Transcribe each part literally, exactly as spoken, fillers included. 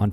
On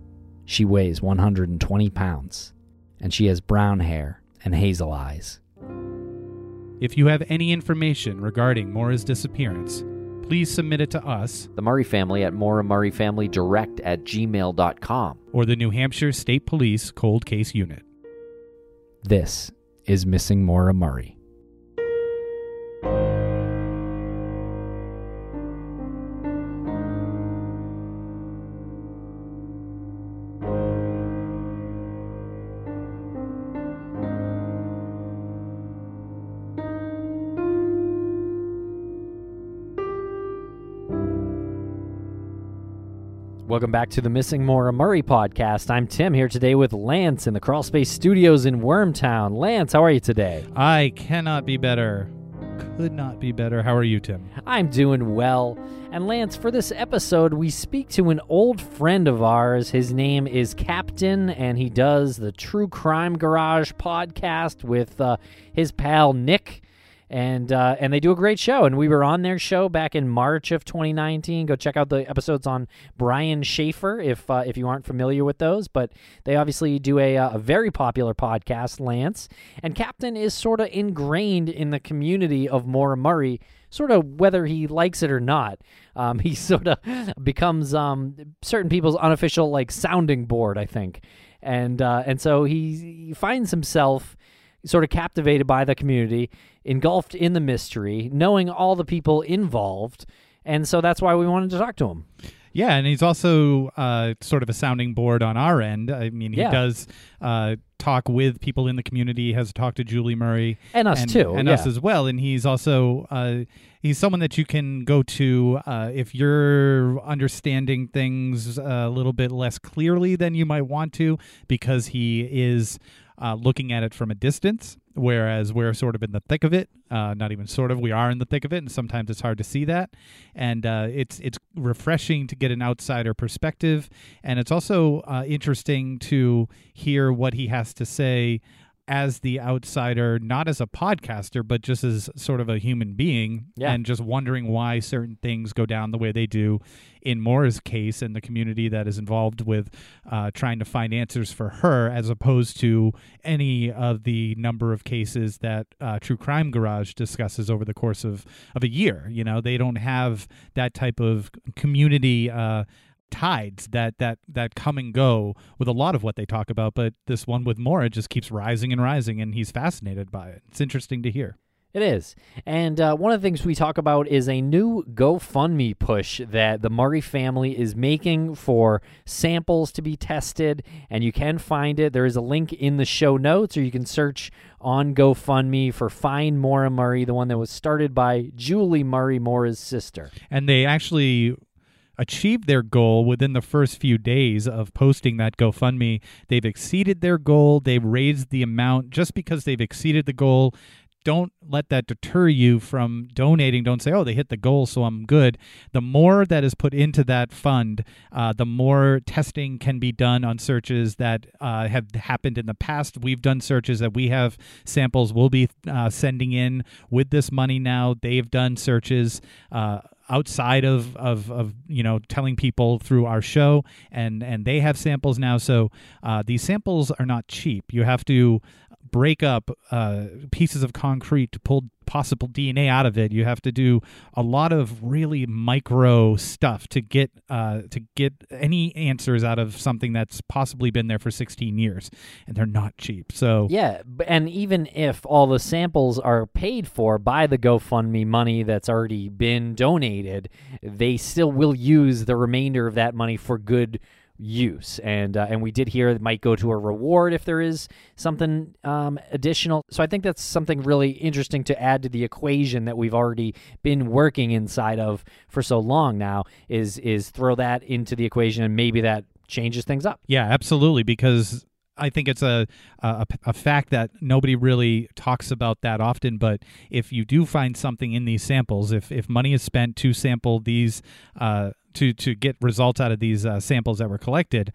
She weighs one hundred twenty pounds, and she has brown hair and hazel eyes. If you have any information regarding Maura's disappearance, please submit it to us, the Murray family, at Maura Murray Family Direct at gmail dot com, or the New Hampshire State Police Cold Case Unit. This is Missing Maura Murray. Welcome back to the Missing Maura Murray podcast. I'm Tim, here today with Lance in the Crawl Space Studios in Wormtown. Lance, how are you today? I cannot be better. Could not be better. How are you, Tim? I'm doing well. And Lance, for this episode, we speak to an old friend of ours. His name is Captain, and he does the True Crime Garage podcast with uh, his pal Nick. And uh, and they do a great show, and we were on their show back in March of twenty nineteen. Go check out the episodes on Brian Schaefer if uh, if you aren't familiar with those. But they obviously do a, a very popular podcast, Lance. And Captain is sort of ingrained in the community of Maura Murray, sort of whether he likes it or not. Um, he sort of becomes um, certain people's unofficial like sounding board, I think. And, uh, and so he, he finds himself sort of captivated by the community, engulfed in the mystery, knowing all the people involved, and so that's why we wanted to talk to him. Yeah, and he's also uh, sort of a sounding board on our end. I mean, he yeah. does uh, talk with people in the community. He has talked to Julie Murray. And us, and, too. And yeah. us as well. And he's also, uh, he's someone that you can go to uh, if you're understanding things a little bit less clearly than you might want to, because he is uh, looking at it from a distance, whereas we're sort of in the thick of it. Uh, not even sort of, we are in the thick of it, and sometimes it's hard to see that. And uh, it's it's refreshing to get an outsider perspective, and it's also uh, interesting to hear what he has to say as the outsider, not as a podcaster, but just as sort of a human being, yeah. and just wondering why certain things go down the way they do in Maura's case, and the community that is involved with uh, trying to find answers for her, as opposed to any of the number of cases that uh, True Crime Garage discusses over the course of, of a year. You know, they don't have that type of community uh tides that that that come and go with a lot of what they talk about, but this one with Maura just keeps rising and rising, and he's fascinated by it. It's interesting to hear. It is. And uh, one of the things we talk about is a new GoFundMe push that the Murray family is making for samples to be tested, and you can find it. There is a link in the show notes, or you can search on GoFundMe for Find Maura Murray, the one that was started by Julie Murray, Maura's sister. And they actually achieved their goal within the first few days of posting that GoFundMe. They've exceeded their goal. They've raised the amount. Just because they've exceeded the goal, don't let that deter you from donating. Don't say, oh, they hit the goal, so I'm good. The more that is put into that fund, uh, the more testing can be done on searches that uh, have happened in the past. We've done searches that we have samples we'll be uh, sending in with this money now. They've done searches uh, outside of, of, of, you know, telling people through our show, and, and they have samples now. So uh, these samples are not cheap. You have to break up uh, pieces of concrete to pull possible D N A out of it. You have to do a lot of really micro stuff to get uh, to get any answers out of something that's possibly been there for sixteen years, and they're not cheap. So yeah, and even if all the samples are paid for by the GoFundMe money that's already been donated, they still will use the remainder of that money for good use, and uh, and we did hear it might go to a reward if there is something um, additional. So I think that's something really interesting to add to the equation that we've already been working inside of for so long now, is is throw that into the equation, and maybe that changes things up. Yeah, absolutely, because I think it's a, a a fact that nobody really talks about that often, but if you do find something in these samples, if if money is spent to sample these, uh, to, to get results out of these uh, samples that were collected,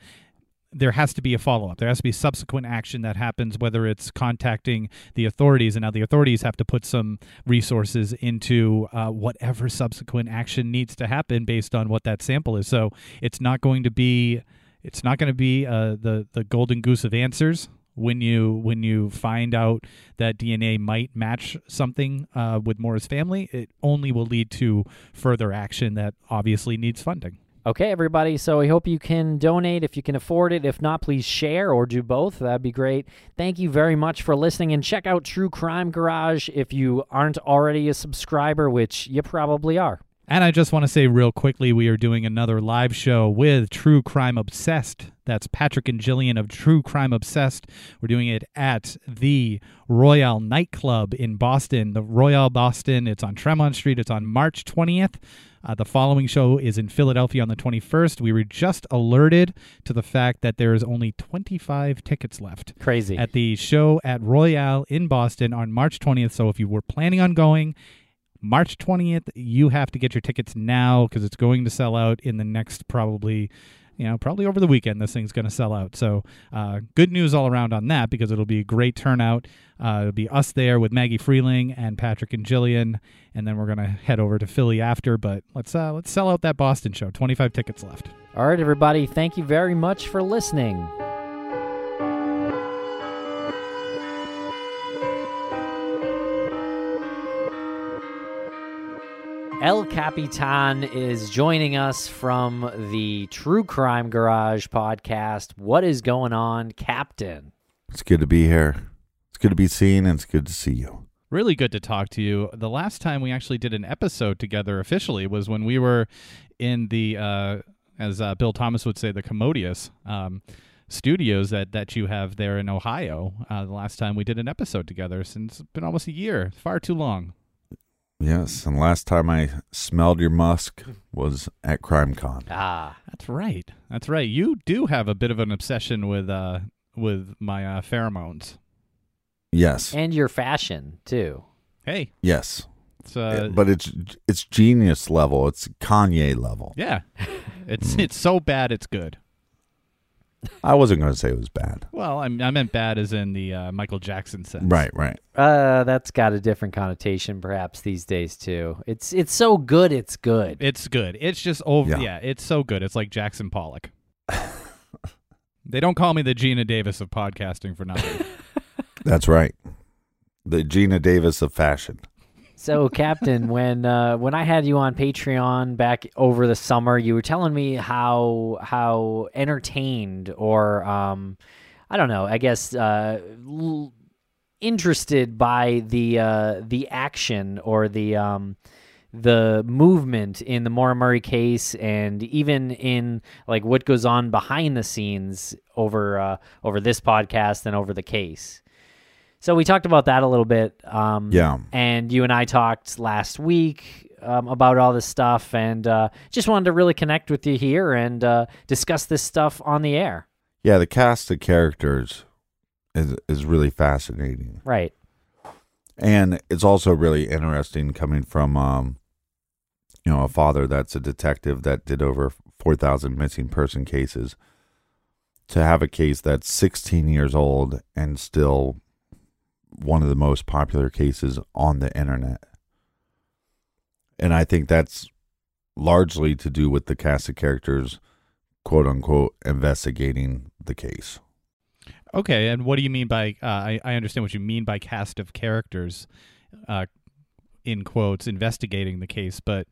there has to be a follow-up. There has to be subsequent action that happens, whether it's contacting the authorities, and now the authorities have to put some resources into uh, whatever subsequent action needs to happen based on what that sample is. So it's not going to be... It's not going to be uh, the the golden goose of answers when you when you find out that D N A might match something uh, with Maura's family. It only will lead to further action that obviously needs funding. Okay, everybody. So we hope you can donate if you can afford it. If not, please share or do both. That'd be great. Thank you very much for listening, and check out True Crime Garage if you aren't already a subscriber, which you probably are. And I just want to say real quickly, we are doing another live show with True Crime Obsessed. That's Patrick and Jillian of True Crime Obsessed. We're doing it at the Royale nightclub in Boston, the Royale Boston. It's on Tremont Street. It's on March twentieth. Uh, the following show is in Philadelphia on the twenty-first. We were just alerted to the fact that there is only twenty-five tickets left. Crazy. At the show at Royale in Boston on March twentieth. So if you were planning on going, March twentieth, you have to get your tickets now, because it's going to sell out in the next probably, you know, probably over the weekend this thing's going to sell out. So uh, good news all around on that, because it'll be a great turnout. Uh, it'll be us there with Maggie Freeling and Patrick and Jillian, and then we're going to head over to Philly after. But let's, uh, let's sell out that Boston show. twenty-five tickets left. All right, everybody. Thank you very much for listening. El Capitan is joining us from the True Crime Garage podcast. What is going on, Captain? It's good to be here. It's good to be seen, and it's good to see you. Really good to talk to you. The last time we actually did an episode together officially was when we were in the, uh, as uh, Bill Thomas would say, the commodious um, studios that, that you have there in Ohio. Uh, the last time we did an episode together, since it's been almost a year, far too long. Yes, and last time I smelled your musk was at CrimeCon. Ah, that's right. That's right. You do have a bit of an obsession with uh, with my uh, pheromones. Yes, and your fashion too. Hey, yes, it's, uh, it, but it's it's genius level. It's Kanye level. Yeah, it's it's so bad it's good. I wasn't going to say it was bad. Well, I, I meant bad as in the uh, Michael Jackson sense. Right, right. Uh, that's got a different connotation perhaps these days too. It's it's so good, it's good. It's good. It's just over. Yeah, yeah, it's so good. It's like Jackson Pollock. They don't call me the Gina Davis of podcasting for nothing. That's right. The Gina Davis of fashion. So, Captain, when uh, when I had you on Patreon back over the summer, you were telling me how how entertained or um, I don't know, I guess uh, l- interested by the uh, the action or the um, the movement in the Maura Murray case, and even in like what goes on behind the scenes over uh, over this podcast and over the case. So we talked about that a little bit. Um, yeah. And you and I talked last week um, about all this stuff, and uh, just wanted to really connect with you here and uh, discuss this stuff on the air. Yeah, the cast of characters is is really fascinating. Right. And it's also really interesting coming from, um, you know, a father that's a detective that did over four thousand missing person cases, to have a case that's sixteen years old and still one of the most popular cases on the internet. And I think that's largely to do with the cast of characters, quote unquote, investigating the case. Okay, and what do you mean by, uh, I, I understand what you mean by cast of characters, uh, in quotes, investigating the case, but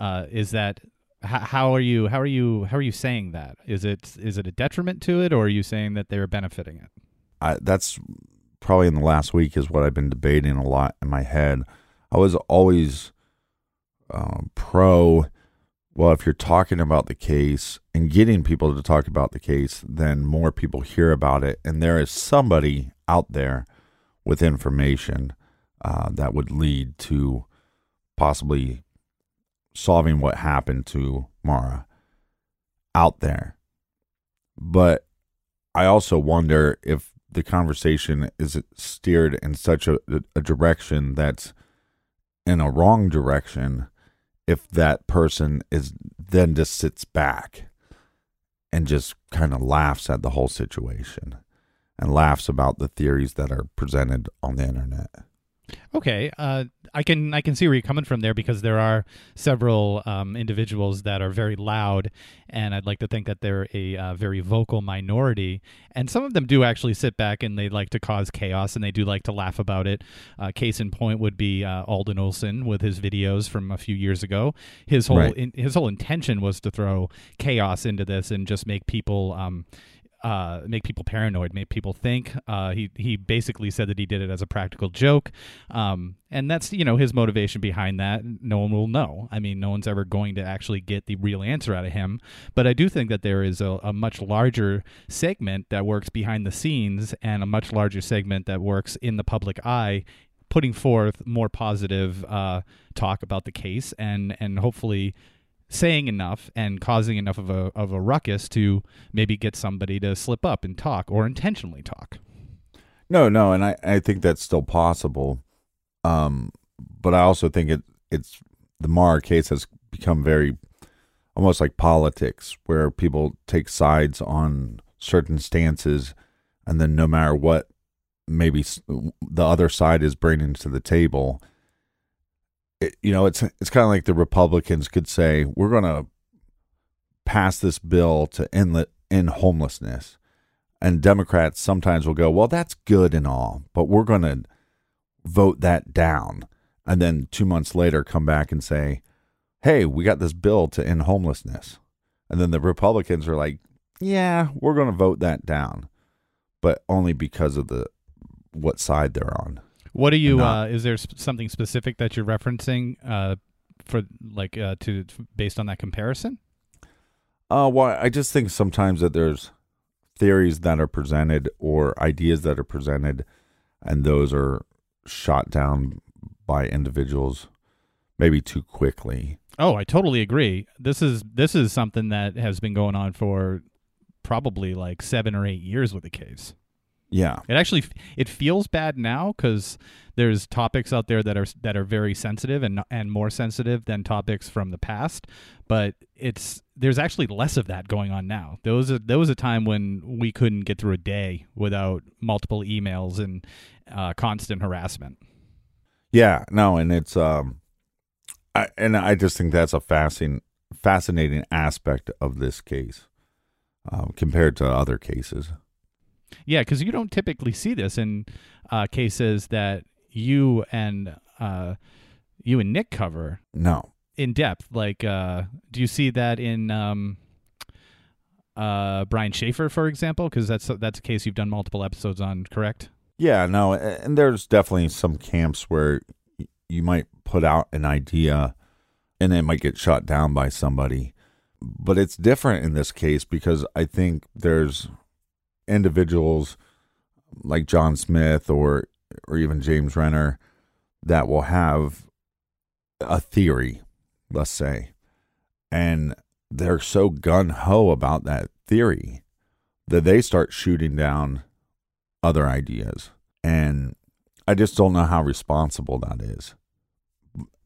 uh, is that, h- how are you, how are you, how are you saying that? Is it, is it a detriment to it, or are you saying that they're benefiting it? I, that's probably in the last week is what I've been debating a lot in my head. I was always um, pro, well, if you're talking about the case and getting people to talk about the case, then more people hear about it. And there is somebody out there with information uh, that would lead to possibly solving what happened to Maura out there. But I also wonder if the conversation is steered in such a, a direction that's in a wrong direction, if that person is then just sits back and just kind of laughs at the whole situation and laughs about the theories that are presented on the internet. Okay, uh, I can I can see where you're coming from there, because there are several um, individuals that are very loud, and I'd like to think that they're a uh, very vocal minority, and some of them do actually sit back and they like to cause chaos and they do like to laugh about it. Uh, case in point would be uh, Alden Olson with his videos from a few years ago. His whole right. in, his whole intention was to throw chaos into this and just make people. Um, Uh, make people paranoid, make people think. Uh, he he basically said that he did it as a practical joke, um, and that's, you know, his motivation behind that. No one will know. I mean, no one's ever going to actually get the real answer out of him. But I do think that there is a, a much larger segment that works behind the scenes and a much larger segment that works in the public eye, putting forth more positive uh, talk about the case and and hopefully saying enough and causing enough of a of a ruckus to maybe get somebody to slip up and talk, or intentionally talk. No, no, and I, I think that's still possible. Um, but I also think it it's the Maura case has become very almost like politics, where people take sides on certain stances, and then no matter what maybe the other side is bringing to the table, It, you know, it's it's kind of like the Republicans could say, we're going to pass this bill to end, end homelessness. And Democrats sometimes will go, well, that's good and all, but we're going to vote that down. And then two months later, come back and say, hey, we got this bill to end homelessness. And then the Republicans are like, yeah, we're going to vote that down, but only because of the what side they're on. What are you? Uh, is there something specific that you're referencing uh, for, like, uh, to based on that comparison? Uh, well, I just think sometimes that there's theories that are presented or ideas that are presented, and those are shot down by individuals maybe too quickly. Oh, I totally agree. This is this is something that has been going on for probably like seven or eight years with the case. Yeah, it actually it feels bad now because there's topics out there that are that are very sensitive and and more sensitive than topics from the past. But it's there's actually less of that going on now. There was a, there was a time when we couldn't get through a day without multiple emails and uh, constant harassment. Yeah, no, and it's um, I, and I just think that's a fascinating fascinating aspect of this case um, compared to other cases. Yeah, because you don't typically see this in uh, cases that you and uh, you and Nick cover. No, in depth. Like, uh, do you see that in um, uh, Brian Schaefer, for example? Because that's that's a case you've done multiple episodes on, correct? Yeah, no, and there's definitely some camps where you might put out an idea and it might get shot down by somebody. But it's different in this case because I think there's individuals like John Smith or or even James Renner that will have a theory, let's say, and they're so gung-ho about that theory that they start shooting down other ideas. And I just don't know how responsible that is.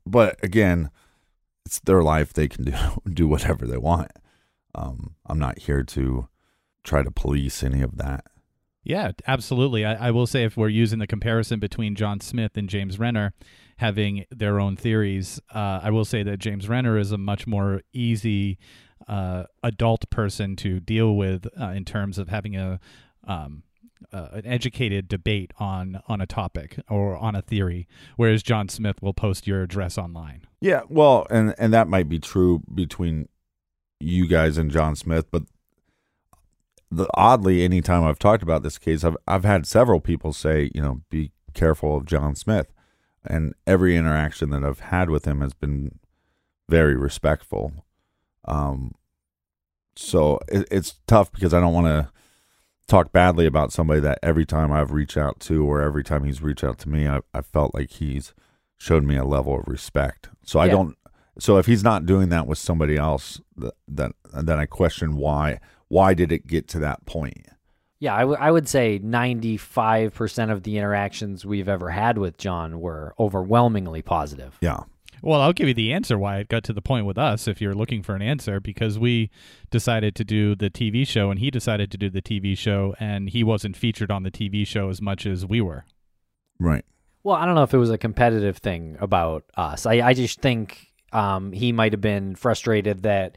But again, it's their life. They can do, do whatever they want. Um, I'm not here to try to police any of that. Yeah, absolutely. I, I will say, if we're using the comparison between John Smith and James Renner having their own theories, uh, I will say that James Renner is a much more easy uh, adult person to deal with uh, in terms of having a um, uh, an educated debate on, on a topic or on a theory, whereas John Smith will post your address online. Yeah, well, and, and that might be true between you guys and John Smith, but The, oddly, any time I've talked about this case, I've I've had several people say, you know, be careful of John Smith, and every interaction that I've had with him has been very respectful. Um, so it, it's tough because I don't want to talk badly about somebody that every time I've reached out to or every time he's reached out to me, I I felt like he's shown me a level of respect. So yeah. I don't. So if he's not doing that with somebody else, that that then I question why. Why did it get to that point? Yeah, I, w- I would say ninety-five percent of the interactions we've ever had with John were overwhelmingly positive. Yeah. Well, I'll give you the answer why it got to the point with us, if you're looking for an answer, because we decided to do the T V show, and he decided to do the T V show, and he wasn't featured on the T V show as much as we were. Right. Well, I don't know if it was a competitive thing about us. I, I just think um, he might have been frustrated that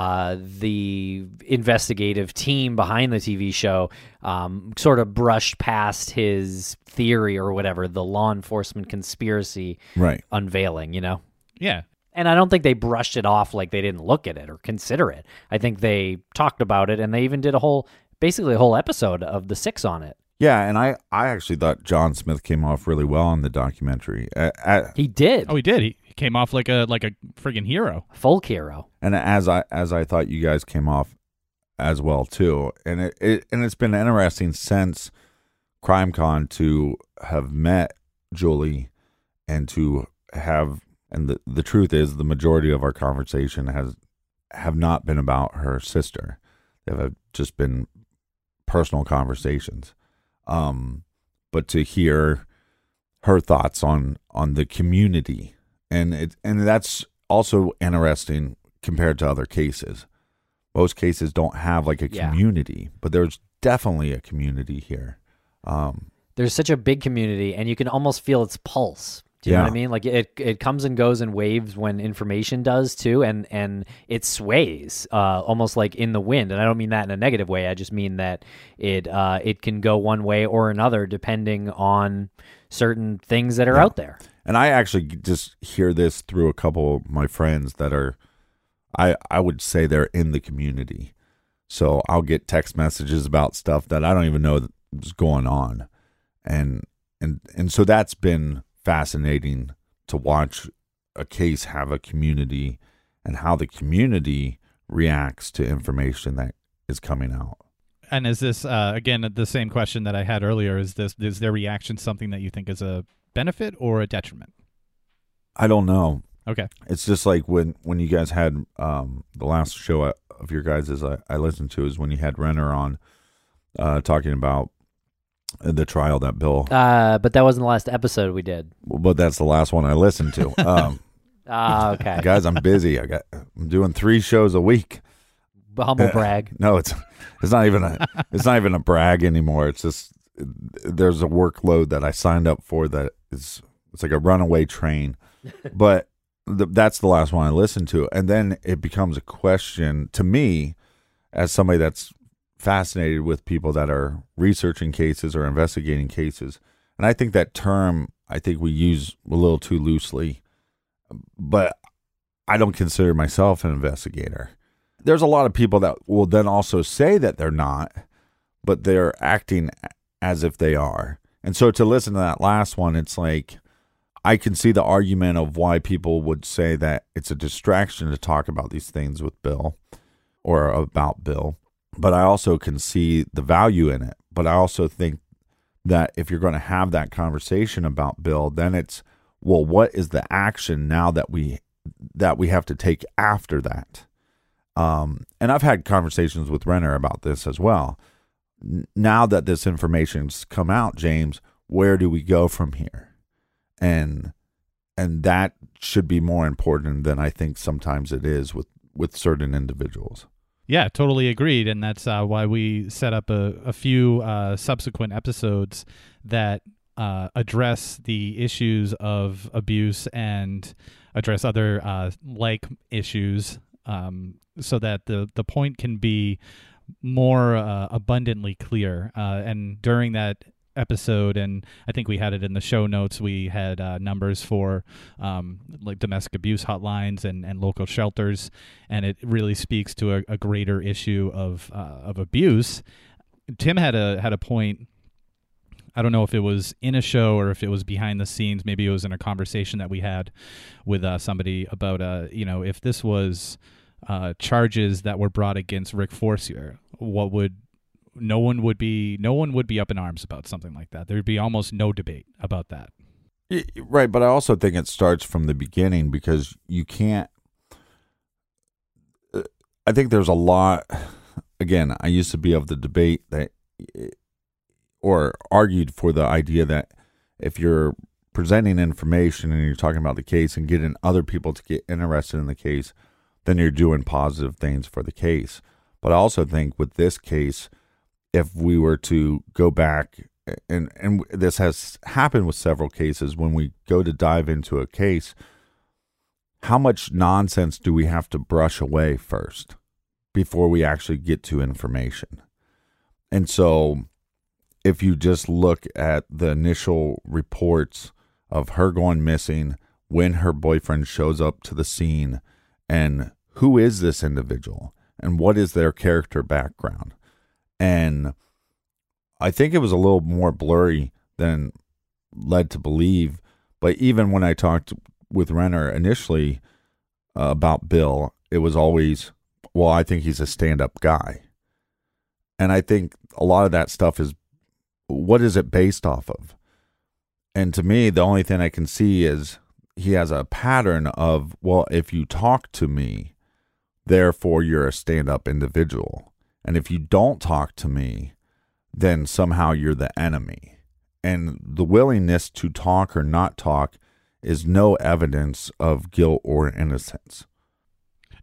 Uh, the investigative team behind the T V show um, sort of brushed past his theory or whatever, the law enforcement conspiracy right. unveiling, you know? Yeah. And I don't think they brushed it off like they didn't look at it or consider it. I think they talked about it, and they even did a whole, basically a whole episode of The Six on it. Yeah, and I, I actually thought John Smith came off really well in the documentary. I, I, he did. Oh, he did. He came off like a like a friggin' hero, folk hero. And as I as I thought, you guys came off as well too. And it, it and it's been interesting since CrimeCon to have met Julie and to have and the, the truth is the majority of our conversation has have not been about her sister. They've just been personal conversations. Um, but to hear her thoughts on, on the community, and it and that's also interesting compared to other cases. Most cases don't have like a yeah. community, but there's definitely a community here. Um, there's such a big community, and you can almost feel its pulse. Do you yeah. know what I mean? Like it, it comes and goes in waves when information does too, and and it sways uh, almost like in the wind. And I don't mean that in a negative way. I just mean that it uh, it can go one way or another depending on certain things that are yeah. out there. And I actually just hear this through a couple of my friends that are, I I would say they're in the community. So I'll get text messages about stuff that I don't even know is going on, and and and so that's been fascinating to watch a case have a community and how the community reacts to information that is coming out. And is this, uh, again, the same question that I had earlier, is this, is their reaction something that you think is a benefit or a detriment? I don't know. Okay. It's just like when, when you guys had um, the last show of your guys is I, I listened to is when you had Renner on uh, talking about the trial that Bill... Uh, but that wasn't the last episode we did. But that's the last one I listened to. Um, ah, okay. Guys, I'm busy. I got, I'm doing three shows a week. Humble brag. Uh, no, it's it's not even a it's not even a brag anymore. It's just there's a workload that I signed up for that is it's like a runaway train. But the, that's the last one I listened to, and then it becomes a question to me as somebody that's fascinated with people that are researching cases or investigating cases. And I think that term, I think we use a little too loosely, but I don't consider myself an investigator. There's a lot of people that will then also say that they're not, but they're acting as if they are. And so to listen to that last one, it's like, I can see the argument of why people would say that it's a distraction to talk about these things with Bill or about Bill. But I also can see the value in it. But I also think that if you're going to have that conversation about Bill, then it's, well, what is the action now that we that we have to take after that? Um, and I've had conversations with Renner about this as well. Now that this information's come out, James, where do we go from here? And and that should be more important than I think sometimes it is with, with certain individuals. Yeah, totally agreed, and that's uh, why we set up a, a few uh, subsequent episodes that uh, address the issues of abuse and address other uh, like issues, um, so that the, the point can be more uh, abundantly clear. Uh, and during that episode, and I think we had it in the show notes, we had uh, numbers for um, like domestic abuse hotlines and, and local shelters, and it really speaks to a, a greater issue of uh, of abuse. Tim had a had a point. I don't know if it was in a show or if it was behind the scenes. Maybe it was in a conversation that we had with uh, somebody about uh you know if this was uh, charges that were brought against Rick Forcier, what would No one would be no one would be up in arms about something like that. There'd be almost no debate about that. Right, but I also think it starts from the beginning, because you can't – I think there's a lot – again, I used to be of the debate that – or argued for the idea that if you're presenting information and you're talking about the case and getting other people to get interested in the case, then you're doing positive things for the case. But I also think with this case – if we were to go back, and, and this has happened with several cases, when we go to dive into a case, how much nonsense do we have to brush away first before we actually get to information? And so if you just look at the initial reports of her going missing, when her boyfriend shows up to the scene, and who is this individual and what is their character background? And I think it was a little more blurry than led to believe. But even when I talked with Renner initially uh, about Bill, it was always, well, I think he's a stand-up guy. And I think a lot of that stuff is, what is it based off of? And to me, the only thing I can see is he has a pattern of, well, if you talk to me, therefore you're a stand-up individual. And if you don't talk to me, then somehow you're the enemy. And the willingness to talk or not talk is no evidence of guilt or innocence.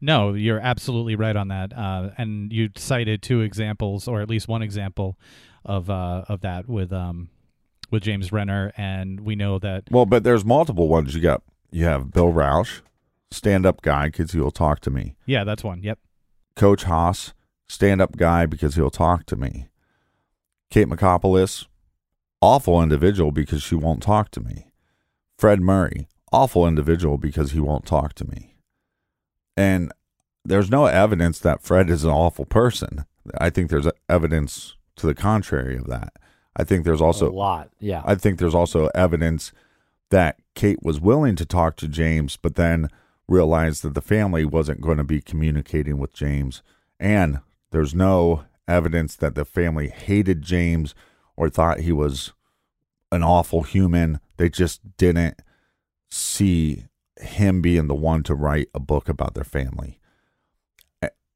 No, you're absolutely right on that. Uh, and you cited two examples, or at least one example of uh, of that with um, with James Renner. And we know that. Well, but there's multiple ones. You got you have Bill Roush, stand-up guy, because he will talk to me. Yeah, that's one. Yep. Coach Haas. Stand-up guy because he'll talk to me. Kate McCopoulos, awful individual because she won't talk to me. Fred Murray, awful individual because he won't talk to me. And there's no evidence that Fred is an awful person. I think there's evidence to the contrary of that. I think there's also a lot, yeah. I think there's also evidence that Kate was willing to talk to James, but then realized that the family wasn't going to be communicating with James. And there's no evidence that the family hated James or thought he was an awful human. They just didn't see him being the one to write a book about their family.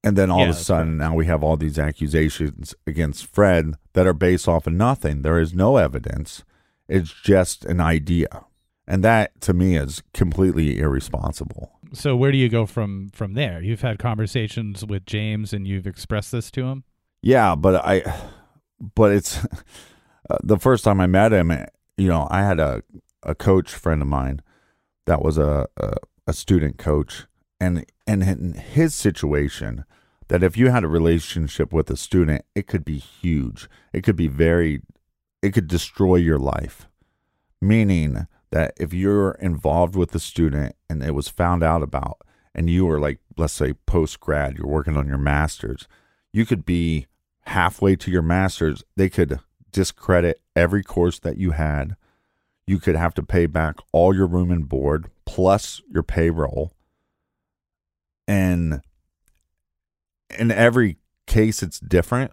And then all yeah, of a sudden, right. Now we have all these accusations against Fred that are based off of nothing. There is no evidence. It's just an idea. And that, to me, is completely irresponsible. So where do you go from, from there? You've had conversations with James and you've expressed this to him? Yeah, but I, but it's uh, the first time I met him, you know, I had a, a coach friend of mine that was a, a, a student coach. And, and in his situation, that if you had a relationship with a student, it could be huge. It could be very, it could destroy your life. Meaning that if you're involved with the student and it was found out about, and you were like, let's say post-grad, you're working on your master's, you could be halfway to your master's. They could discredit every course that you had. You could have to pay back all your room and board plus your payroll. And in every case, it's different.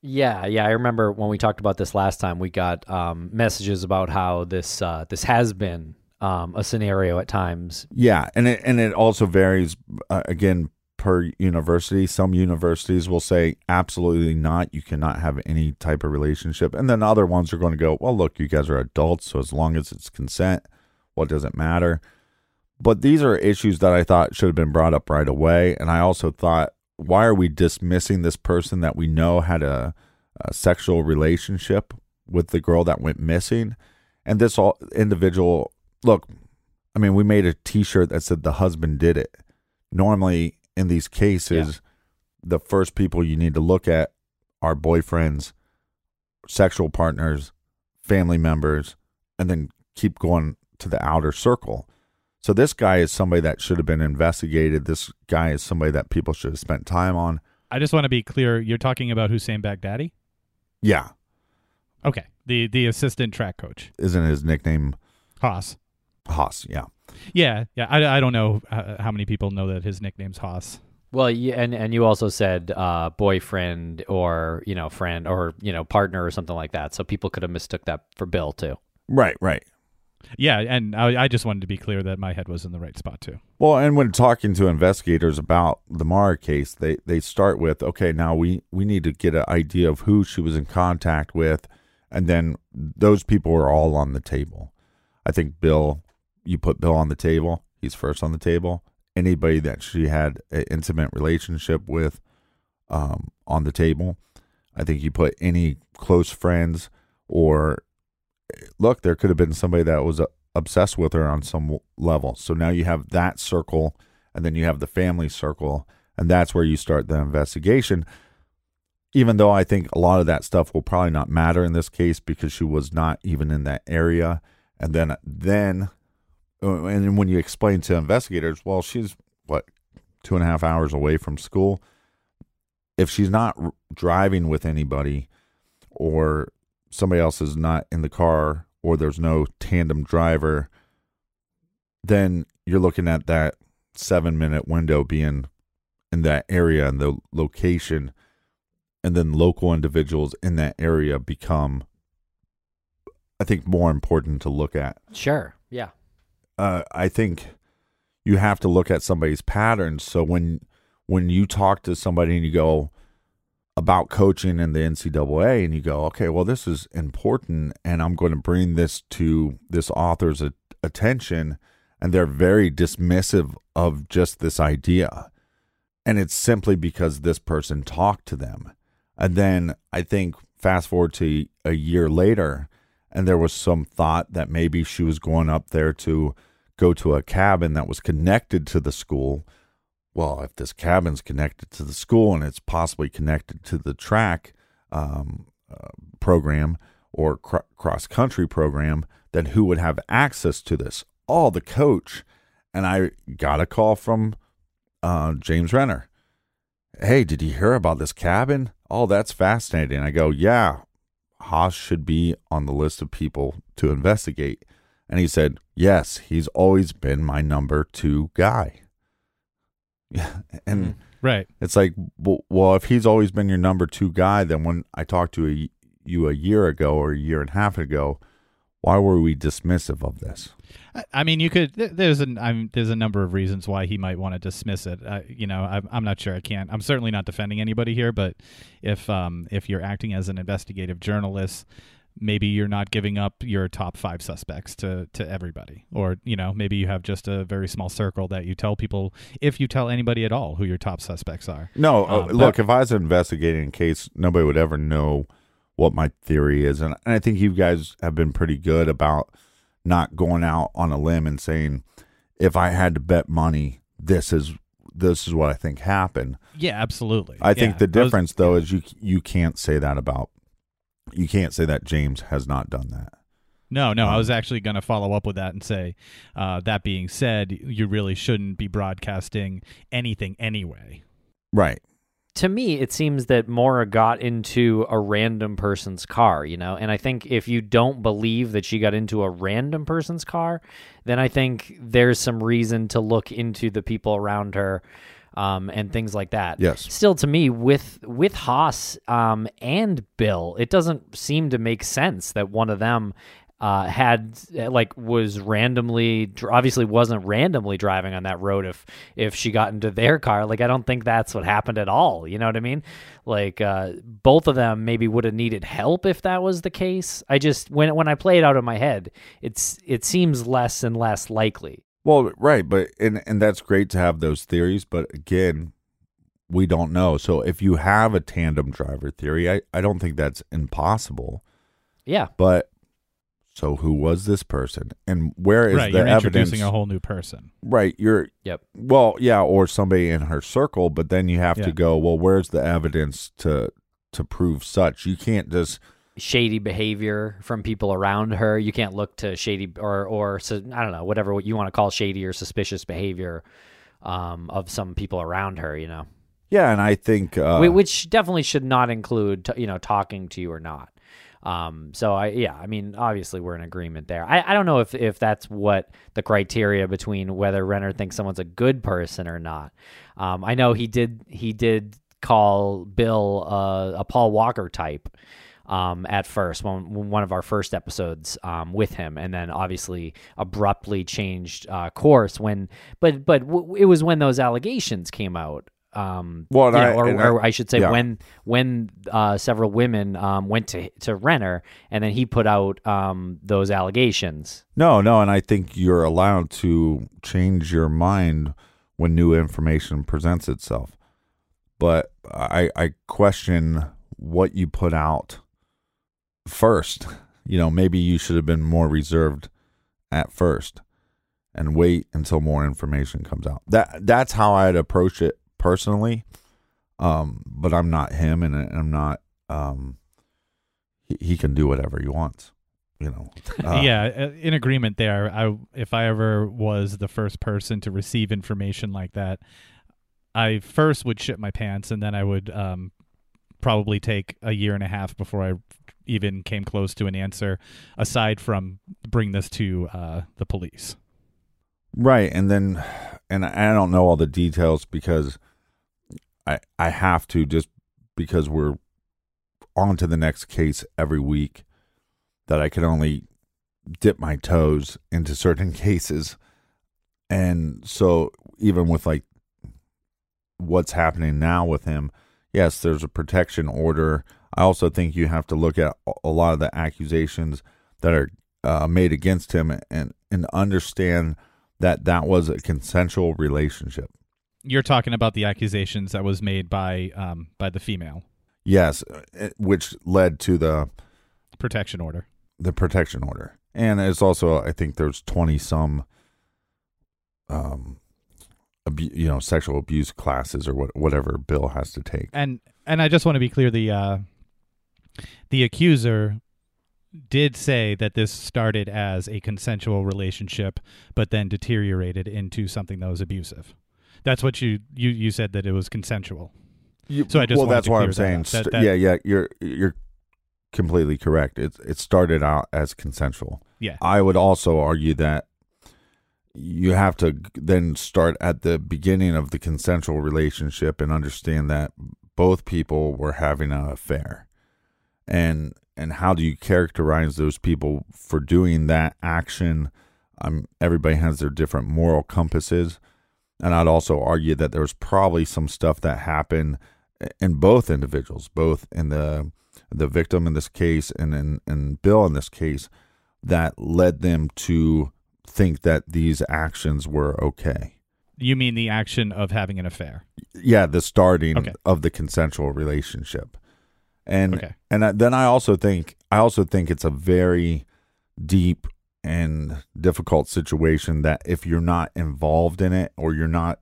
Yeah, yeah. I remember when we talked about this last time, we got um, messages about how this uh, this has been um, a scenario at times. Yeah, and it, and it also varies, uh, again, per university. Some universities will say, absolutely not. You cannot have any type of relationship. And then other ones are going to go, well, look, you guys are adults, so as long as it's consent, well, it doesn't matter. But these are issues that I thought should have been brought up right away. And I also thought, why are we dismissing this person that we know had a, a sexual relationship with the girl that went missing? And this all individual, look, I mean, we made a t-shirt that said the husband did it. Normally in these cases, yeah. the first people you need to look at are boyfriends, sexual partners, family members, and then keep going to the outer circle. So this guy is somebody that should have been investigated. This guy is somebody that people should have spent time on. I just want to be clear. You're talking about Hussein Baghdadi? Yeah. Okay. The the assistant track coach. Isn't his nickname? Haas. Haas, yeah. Yeah. yeah. I, I don't know how many people know that his nickname's Haas. Well, yeah, and, and you also said uh, boyfriend or, you know, friend or, you know, partner or something like that. So people could have mistook that for Bill too. Right, right. Yeah, and I, I just wanted to be clear that my head was in the right spot, too. Well, and when talking to investigators about the Maura case, they, they start with, okay, now we, we need to get an idea of who she was in contact with, and then those people are all on the table. I think Bill, you put Bill on the table, he's first on the table. Anybody that she had an intimate relationship with um, on the table. I think you put any close friends or... Look, there could have been somebody that was uh, obsessed with her on some level. So now you have that circle, and then you have the family circle, and that's where you start the investigation. Even though I think a lot of that stuff will probably not matter in this case because she was not even in that area. And then, then, and when you explain to investigators, well, she's what, two and a half hours away from school. If she's not r- driving with anybody, or somebody else is not in the car, or there's no tandem driver, then you're looking at that seven minute window being in that area and the location, and then local individuals in that area become, I think, more important to look at. Sure. Yeah. Uh, I think you have to look at somebody's patterns. So when, when you talk to somebody and you go, about coaching in the N C double A, and you go, okay, well, this is important, and I'm going to bring this to this author's a- attention, and they're very dismissive of just this idea, and it's simply because this person talked to them. And then I think fast forward to a year later, and there was some thought that maybe she was going up there to go to a cabin that was connected to the school. Well, if this cabin's connected to the school and it's possibly connected to the track um, uh, program or cr- cross-country program, then who would have access to this? Oh, the coach. And I got a call from uh, James Renner. Hey, did you hear about this cabin? Oh, that's fascinating. I go, yeah, Haas should be on the list of people to investigate. And he said, yes, he's always been my number two guy. Yeah, and right, it's like, well, if he's always been your number two guy, then when I talked to a, you a year ago or a year and a half ago, why were we dismissive of this? I mean, you could. There's an. I mean, there's a number of reasons why he might want to dismiss it. Uh, you know, I'm, I'm not sure. I can't. I'm certainly not defending anybody here. But if um if you're acting as an investigative journalist, maybe you're not giving up your top five suspects to, to everybody. Or, you know, maybe you have just a very small circle that you tell people, if you tell anybody at all, who your top suspects are. No, um, look, but- if I was investigating a case, nobody would ever know what my theory is. And, and I think you guys have been pretty good about not going out on a limb and saying, if I had to bet money, this is this is what I think happened. Yeah, absolutely. I yeah, think the difference, was, though, yeah. is you you can't say that about You can't say that James has not done that. No, no, um, I was actually going to follow up with that and say, uh, that being said, you really shouldn't be broadcasting anything anyway. Right. to me, it seems that Maura got into a random person's car, you know? And I think if you don't believe that she got into a random person's car, then I think there's some reason to look into the people around her um, and things like that. Yes. Still, to me, with with Haas um, and Bill, it doesn't seem to make sense that one of them Uh, had like was randomly obviously wasn't randomly driving on that road. If if she got into their car, like I don't think that's what happened at all. You know what I mean? Like uh, both of them maybe would have needed help if that was the case. I just when when I play it out in my head, it's it seems less and less likely. Well, right, but and and that's great to have those theories, but again, we don't know. So if you have a tandem driver theory, I I don't think that's impossible. Yeah, but. So who was this person, and where is right, the you're evidence? Introducing a whole new person, right? You're yep. Well, yeah, or somebody in her circle, but then you have yeah. to go. Well, where's the evidence to to prove such? You can't just shady behavior from people around her. You can't look to shady or or I don't know whatever you want to call shady or suspicious behavior um, of some people around her. You know. Yeah, and I think uh, which definitely should not include you know talking to you or not. Um, so I, yeah, I mean, obviously we're in agreement there. I, I don't know if, if that's what the criteria between whether Renner thinks someone's a good person or not. Um, I know he did, he did call Bill, uh, a Paul Walker type, um, at first one, one of our first episodes, um, with him. And then obviously abruptly changed, uh, course when, but, but w- it was when those allegations came out. Um, well, I, know, or, or I, I should say yeah. when when uh, several women um, went to to Renner, and then he put out um, those allegations. No, no, and I think you're allowed to change your mind when new information presents itself. But I, I question what you put out first. You know, maybe you should have been more reserved at first and wait until more information comes out. That that's how I'd approach it. Personally, um, but I'm not him, and I'm not. Um, he, he can do whatever he wants, you know. Uh, yeah, in agreement there. I if I ever was the first person to receive information like that, I first would shit my pants, and then I would um, probably take a year and a half before I even came close to an answer, aside from bring this to uh, the police. Right, and then, and I don't know all the details because. I, I have to just because we're on to the next case every week that I can only dip my toes into certain cases. And so even with like what's happening now with him, yes, there's a protection order. I also think you have to look at a lot of the accusations that are uh, made against him and, and understand that that was a consensual relationship. You're talking about the accusations that was made by um, by the female. Yes, which led to the... Protection order. The protection order. And it's also, I think there's twenty-some, um, abu- you know, sexual abuse classes or what, whatever Bill has to take. And and I just want to be clear, the uh, the accuser did say that this started as a consensual relationship, but then deteriorated into something that was abusive. That's what you, you, you said that it was consensual. You, so I just well, that's what I'm saying. That, that, yeah, yeah, you're you're completely correct. It it started out as consensual. Yeah, I would also argue that you have to then start at the beginning of the consensual relationship and understand that both people were having an affair, and and how do you characterize those people for doing that action? Um, everybody has their different moral compasses. And I'd also argue that there was probably some stuff that happened in both individuals, both in the the victim in this case and in and Bill in this case, that led them to think that these actions were okay. You mean the action of having an affair? Yeah, the starting okay. of the consensual relationship, and okay. and I, then I also think I also think it's a very deep and difficult situation that if you're not involved in it or you're not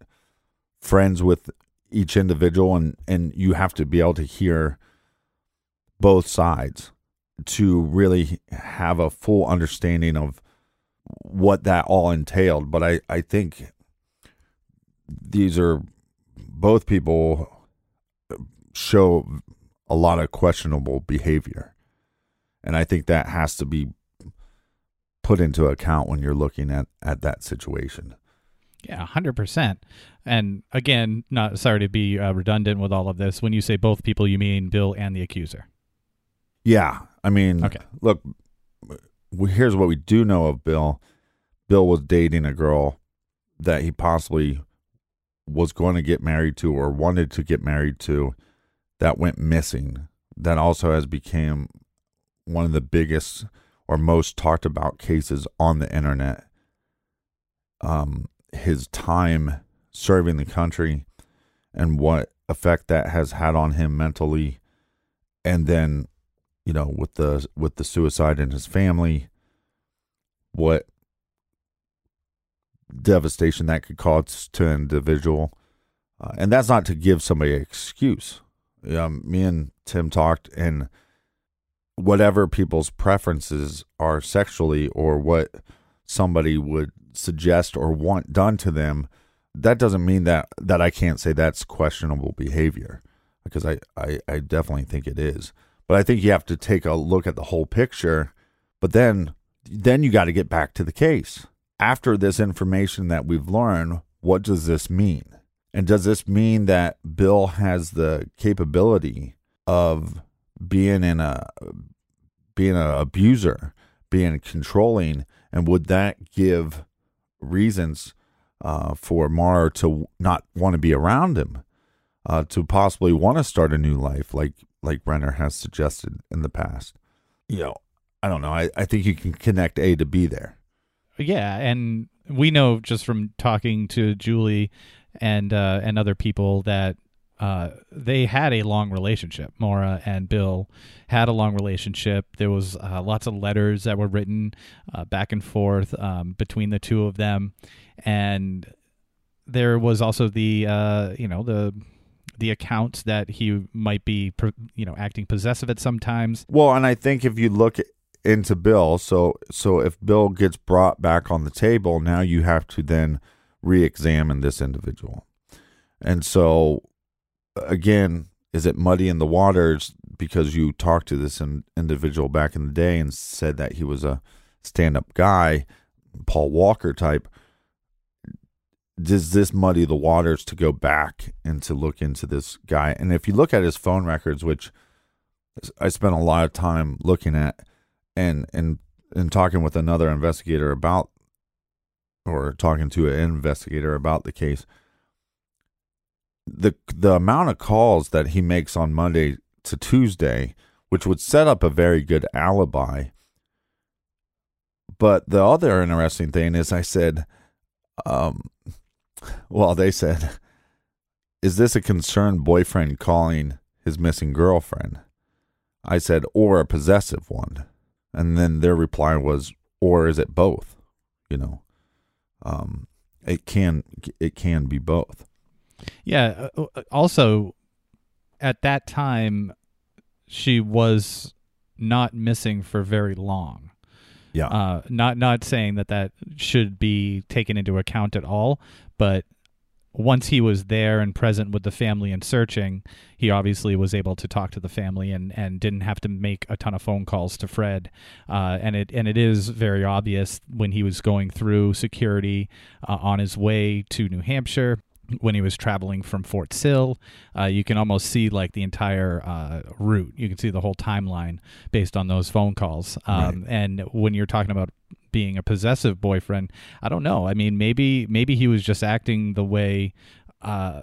friends with each individual and, and you have to be able to hear both sides to really have a full understanding of what that all entailed. But I, I think these are both people show a lot of questionable behavior. And I think that has to be put into account when you're looking at, at that situation. Yeah, one hundred percent. And again, not sorry to be uh, redundant with all of this. When you say both people, you mean Bill and the accuser? Yeah. I mean, okay. Look, we, here's what we do know of Bill. Bill was dating a girl that he possibly was going to get married to or wanted to get married to that went missing. That also has become one of the biggest or most talked about cases on the internet. Um, his time serving the country and what effect that has had on him mentally. And then, you know, with the, with the suicide in his family, what devastation that could cause to an individual. Uh, and that's not to give somebody an excuse. Um, me and Tim talked, and whatever people's preferences are sexually or what somebody would suggest or want done to them, that doesn't mean that, that I can't say that's questionable behavior, because I, I, I definitely think it is. But I think you have to take a look at the whole picture, but then, then you got to get back to the case. After this information that we've learned, what does this mean? And does this mean that Bill has the capability of being in a, being an abuser, being controlling, and would that give reasons uh, for Maura to not want to be around him, uh, to possibly want to start a new life, like like Renner has suggested in the past? You know, I don't know. I, I think you can connect A to B there. Yeah, and we know just from talking to Julie and uh, and other people that uh, they had a long relationship. Maura and Bill had a long relationship. There was uh, lots of letters that were written uh, back and forth um, between the two of them, and there was also the uh, you know the the accounts that he might be you know acting possessive at sometimes. Well, and I think if you look at into Bill, so so if Bill gets brought back on the table, now you have to then re-examine this individual. And so, again, is it muddy in the waters because you talked to this in, individual back in the day and said that he was a stand-up guy, Paul Walker type? Does this muddy the waters to go back and to look into this guy? And if you look at his phone records, which I spent a lot of time looking at, And, and and talking with another investigator about, or talking to an investigator about the case, the the amount of calls that he makes on Monday to Tuesday, which would set up a very good alibi. But the other interesting thing is, I said, um, well, they said, is this a concerned boyfriend calling his missing girlfriend? I said, or a possessive one. And then their reply was, or is it both? You know, um, it can it can be both. Yeah. Also, at that time, she was not missing for very long. Yeah. Uh, not not saying that that should be taken into account at all, but once he was there and present with the family and searching, he obviously was able to talk to the family and, and didn't have to make a ton of phone calls to Fred. Uh, and it and it is very obvious when he was going through security uh, on his way to New Hampshire, when he was traveling from Fort Sill. Uh, you can almost see like the entire uh, route. You can see the whole timeline based on those phone calls. Um, right. And when you're talking about being a possessive boyfriend, I don't know. I mean, maybe maybe he was just acting the way, uh,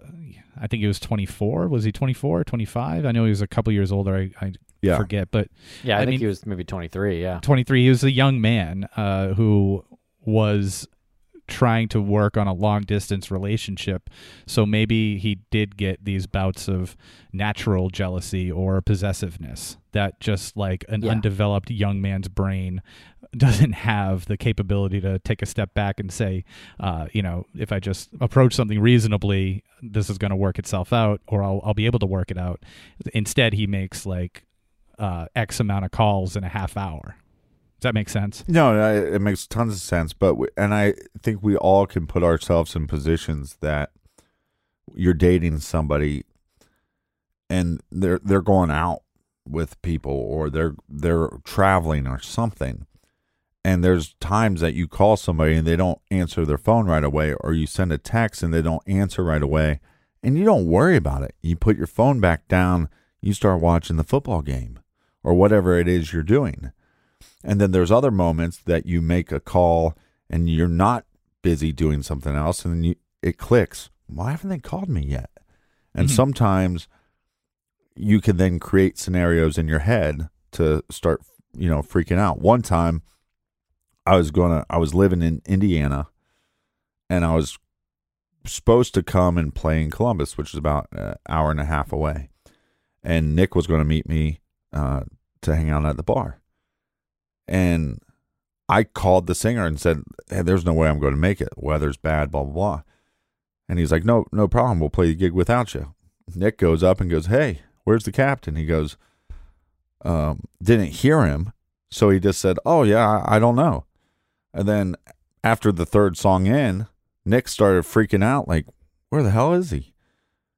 I think he was twenty-four. Was he twenty-four or twenty-five? I know he was a couple years older. I, I yeah. forget. But yeah, I, I think mean, he was maybe twenty-three, yeah. twenty-three. He was a young man uh, who was trying to work on a long-distance relationship. So maybe he did get these bouts of natural jealousy or possessiveness that just like an yeah. undeveloped young man's brain doesn't have the capability to take a step back and say, uh, you know, if I just approach something reasonably, this is going to work itself out, or I'll, I'll be able to work it out. Instead, he makes like uh, X amount of calls in a half hour. Does that make sense? No, it makes tons of sense. But we, and I think we all can put ourselves in positions that you're dating somebody and they're they're going out with people, or they're they're traveling or something. And there's times that you call somebody and they don't answer their phone right away, or you send a text and they don't answer right away, and you don't worry about it. You put your phone back down, you start watching the football game or whatever it is you're doing. And then there's other moments that you make a call and you're not busy doing something else, and then you, it clicks. Why haven't they called me yet? And mm-hmm. sometimes you can then create scenarios in your head to start, you know, freaking out. One time, I was going to, I was living in Indiana, and I was supposed to come and play in Columbus, which is about an hour and a half away. And Nick was going to meet me uh, to hang out at the bar. And I called the singer and said, hey, there's no way I'm going to make it. Weather's bad, blah, blah, blah. And he's like, no, no problem. We'll play the gig without you. Nick goes up and goes, hey, where's the captain? He goes, um, didn't hear him. So he just said, oh yeah, I, I don't know. And then after the third song in, Nick started freaking out, like, where the hell is he?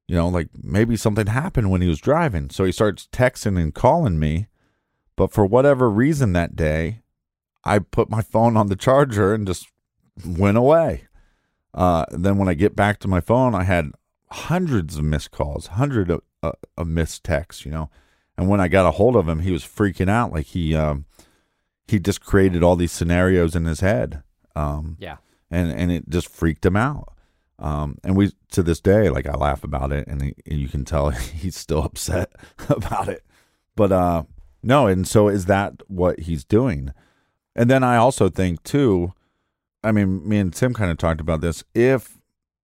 You know, like maybe something happened when he was driving. So he starts texting and calling me. But for whatever reason that day, I put my phone on the charger and just went away. Uh, then when I get back to my phone, I had hundreds of missed calls, hundreds of, uh, of missed texts, you know. And when I got a hold of him, he was freaking out. Like he um, he just created all these scenarios in his head. Um, yeah. And, and it just freaked him out. Um, and we, to this day, like I laugh about it, and, he, and you can tell he's still upset about it. But uh, no, and so is that what he's doing? And then I also think too, I mean, me and Tim kind of talked about this. If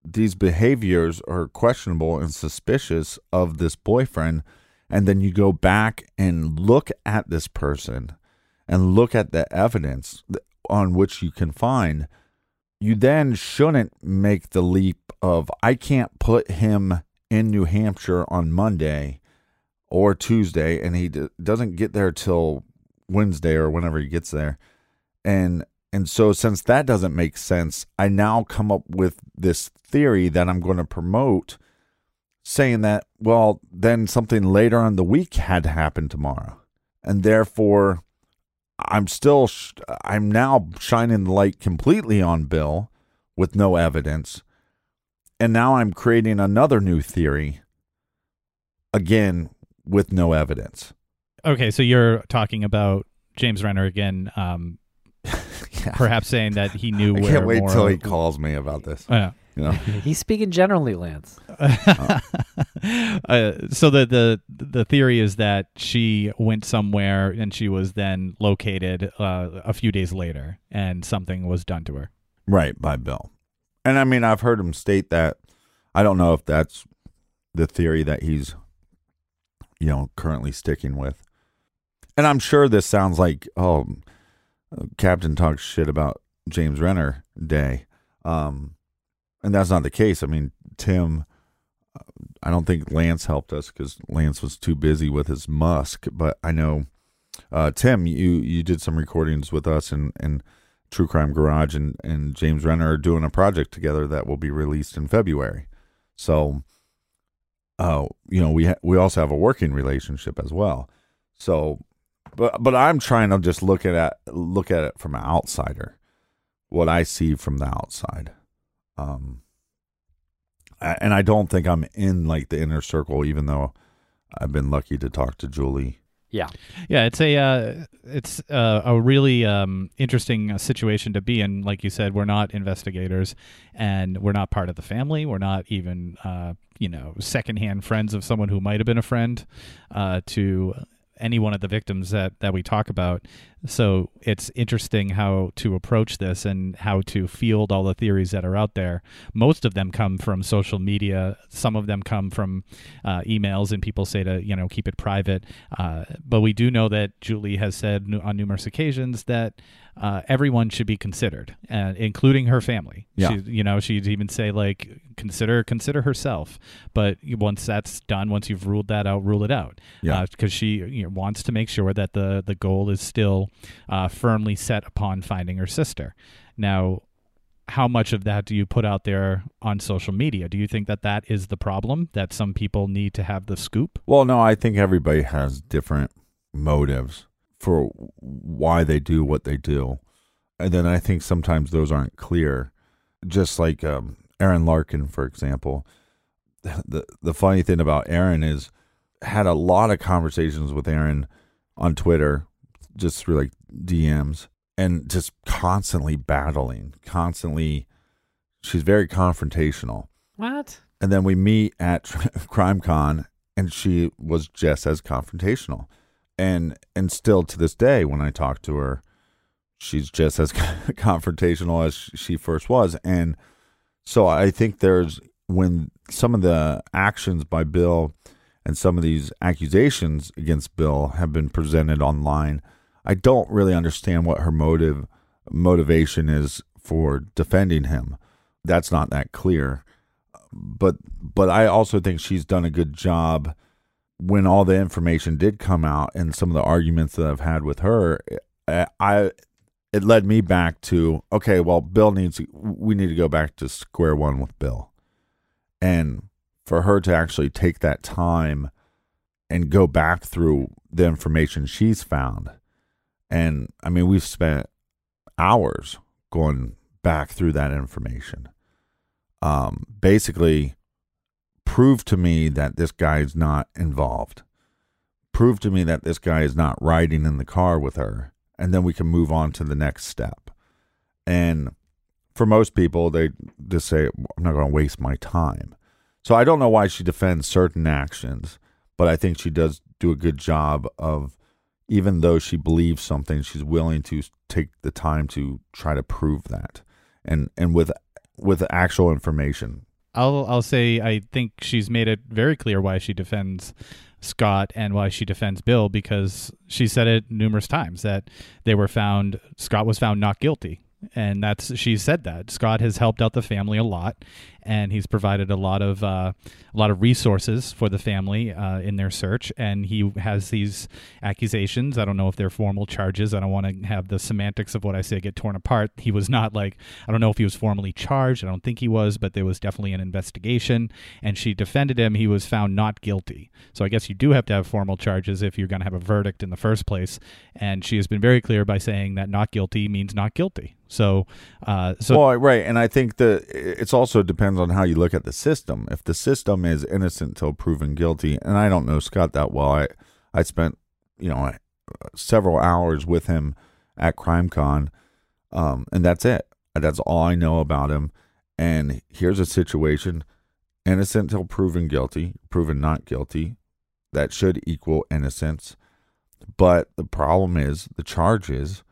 these behaviors are questionable and suspicious of this boyfriend, and then you go back and look at this person and look at the evidence on which you can find, you then shouldn't make the leap of, I can't put him in New Hampshire on Monday or Tuesday, and he d- doesn't get there till Wednesday or whenever he gets there. And and so since that doesn't make sense, I now come up with this theory that I'm going to promote, saying that, well, then something later on the week had happened tomorrow. And therefore, I'm still, sh- I'm now shining the light completely on Bill with no evidence. And now I'm creating another new theory, again, with no evidence. Okay, so you're talking about James Renner again, um, yeah. perhaps saying that he knew where I can't wait Maura... till he calls me about this. Oh, yeah. You know? He's speaking generally, Lance. uh. uh, so the, the the theory is that she went somewhere and she was then located uh, a few days later, and something was done to her. Right, by Bill. And I mean, I've heard him state that. I don't know if that's the theory that he's, you know, currently sticking with. And I'm sure this sounds like, oh, Captain talks shit about James Renner Day. Um, and that's not the case. I mean, Tim, I don't think Lance helped us because Lance was too busy with his Musk. But I know, uh, Tim, you, you did some recordings with us and, and True Crime Garage and, and James Renner are doing a project together that will be released in February. So, uh, you know, we ha- we also have a working relationship as well. So, But but I'm trying to just look at look at it from an outsider, what I see from the outside, um, and I don't think I'm in like the inner circle, even though I've been lucky to talk to Julie. Yeah, yeah, it's a uh, it's uh, a really um, interesting situation to be in. Like you said, we're not investigators, and we're not part of the family. We're not even uh, you know secondhand friends of someone who might have been a friend uh, to. any one of the victims that, that we talk about. So it's interesting how to approach this and how to field all the theories that are out there. Most of them come from social media. Some of them come from uh, emails, and people say to, you know, keep it private. Uh, but we do know that Julie has said on numerous occasions that uh, everyone should be considered, uh, including her family. Yeah. She, you know, she'd even say, like, consider consider herself. But once that's done, once you've ruled that out, rule it out. Yeah. Because uh, she you know, wants to make sure that the, the goal is still uh, firmly set upon finding her sister. Now, how much of that do you put out there on social media? Do you think that that is the problem, that some people need to have the scoop? Well, no, I think everybody has different motives for why they do what they do. And then I think sometimes those aren't clear. Just like um, Erin Larkin, for example. The the funny thing about Erin is, had a lot of conversations with Erin on Twitter, just through like D Ms, and just constantly battling, constantly. She's very confrontational. What? And then we meet at CrimeCon, and she was just as confrontational. And and still to this day, when I talk to her, she's just as confrontational as she first was. And so I think there's, when some of the actions by Bill and some of these accusations against Bill have been presented online, I don't really understand what her motive motivation is for defending him. That's not that clear. But but I also think she's done a good job when all the information did come out, and some of the arguments that I've had with her, I, I it led me back to, okay, well, Bill needs, we need to go back to square one with Bill. And for her to actually take that time and go back through the information she's found. And I mean, we've spent hours going back through that information. Um, basically, prove to me that this guy is not involved. Prove to me that this guy is not riding in the car with her. And then we can move on to the next step. And for most people, they just say, I'm not going to waste my time. So I don't know why she defends certain actions, but I think she does do a good job of, even though she believes something, she's willing to take the time to try to prove that, and and with with actual information. I'll I'll say I think she's made it very clear why she defends Scott and why she defends Bill, because she said it numerous times that they were found, Scott was found not guilty. And that's, she said that Scott has helped out the family a lot, and he's provided a lot of uh, a lot of resources for the family uh, in their search. And he has these accusations. I don't know if they're formal charges. I don't want to have the semantics of what I say get torn apart. He was not like, I don't know if he was formally charged. I don't think he was, but there was definitely an investigation, and she defended him. He was found not guilty. So I guess you do have to have formal charges if you're going to have a verdict in the first place. And she has been very clear by saying that not guilty means not guilty. So, uh, so well, right. And I think that it's also depends on how you look at the system. If the system is innocent till proven guilty, and I don't know Scott that well, I, I spent, you know, several hours with him at CrimeCon. Um, and that's it. That's all I know about him. And here's a situation, innocent till proven guilty, proven not guilty. That should equal innocence. But the problem is the charges.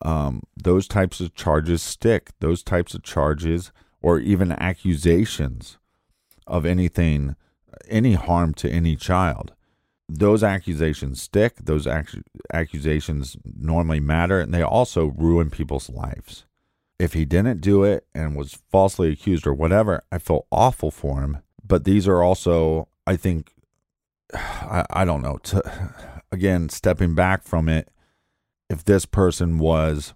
Um, those types of charges stick. Those types of charges, or even accusations of anything, any harm to any child, those accusations stick. Those ac- accusations normally matter, and they also ruin people's lives. If he didn't do it and was falsely accused or whatever, I feel awful for him. But these are also, I think, I, I don't know, to, again, stepping back from it, if this person was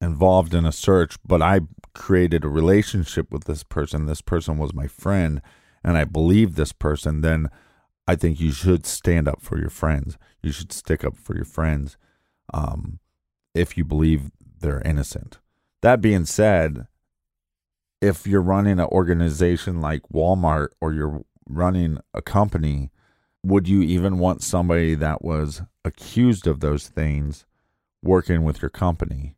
involved in a search, but I created a relationship with this person, this person was my friend, and I believe this person, then I think you should stand up for your friends. You should stick up for your friends um, if you believe they're innocent. That being said, if you're running an organization like Walmart, or you're running a company, would you even want somebody that was accused of those things working with your company?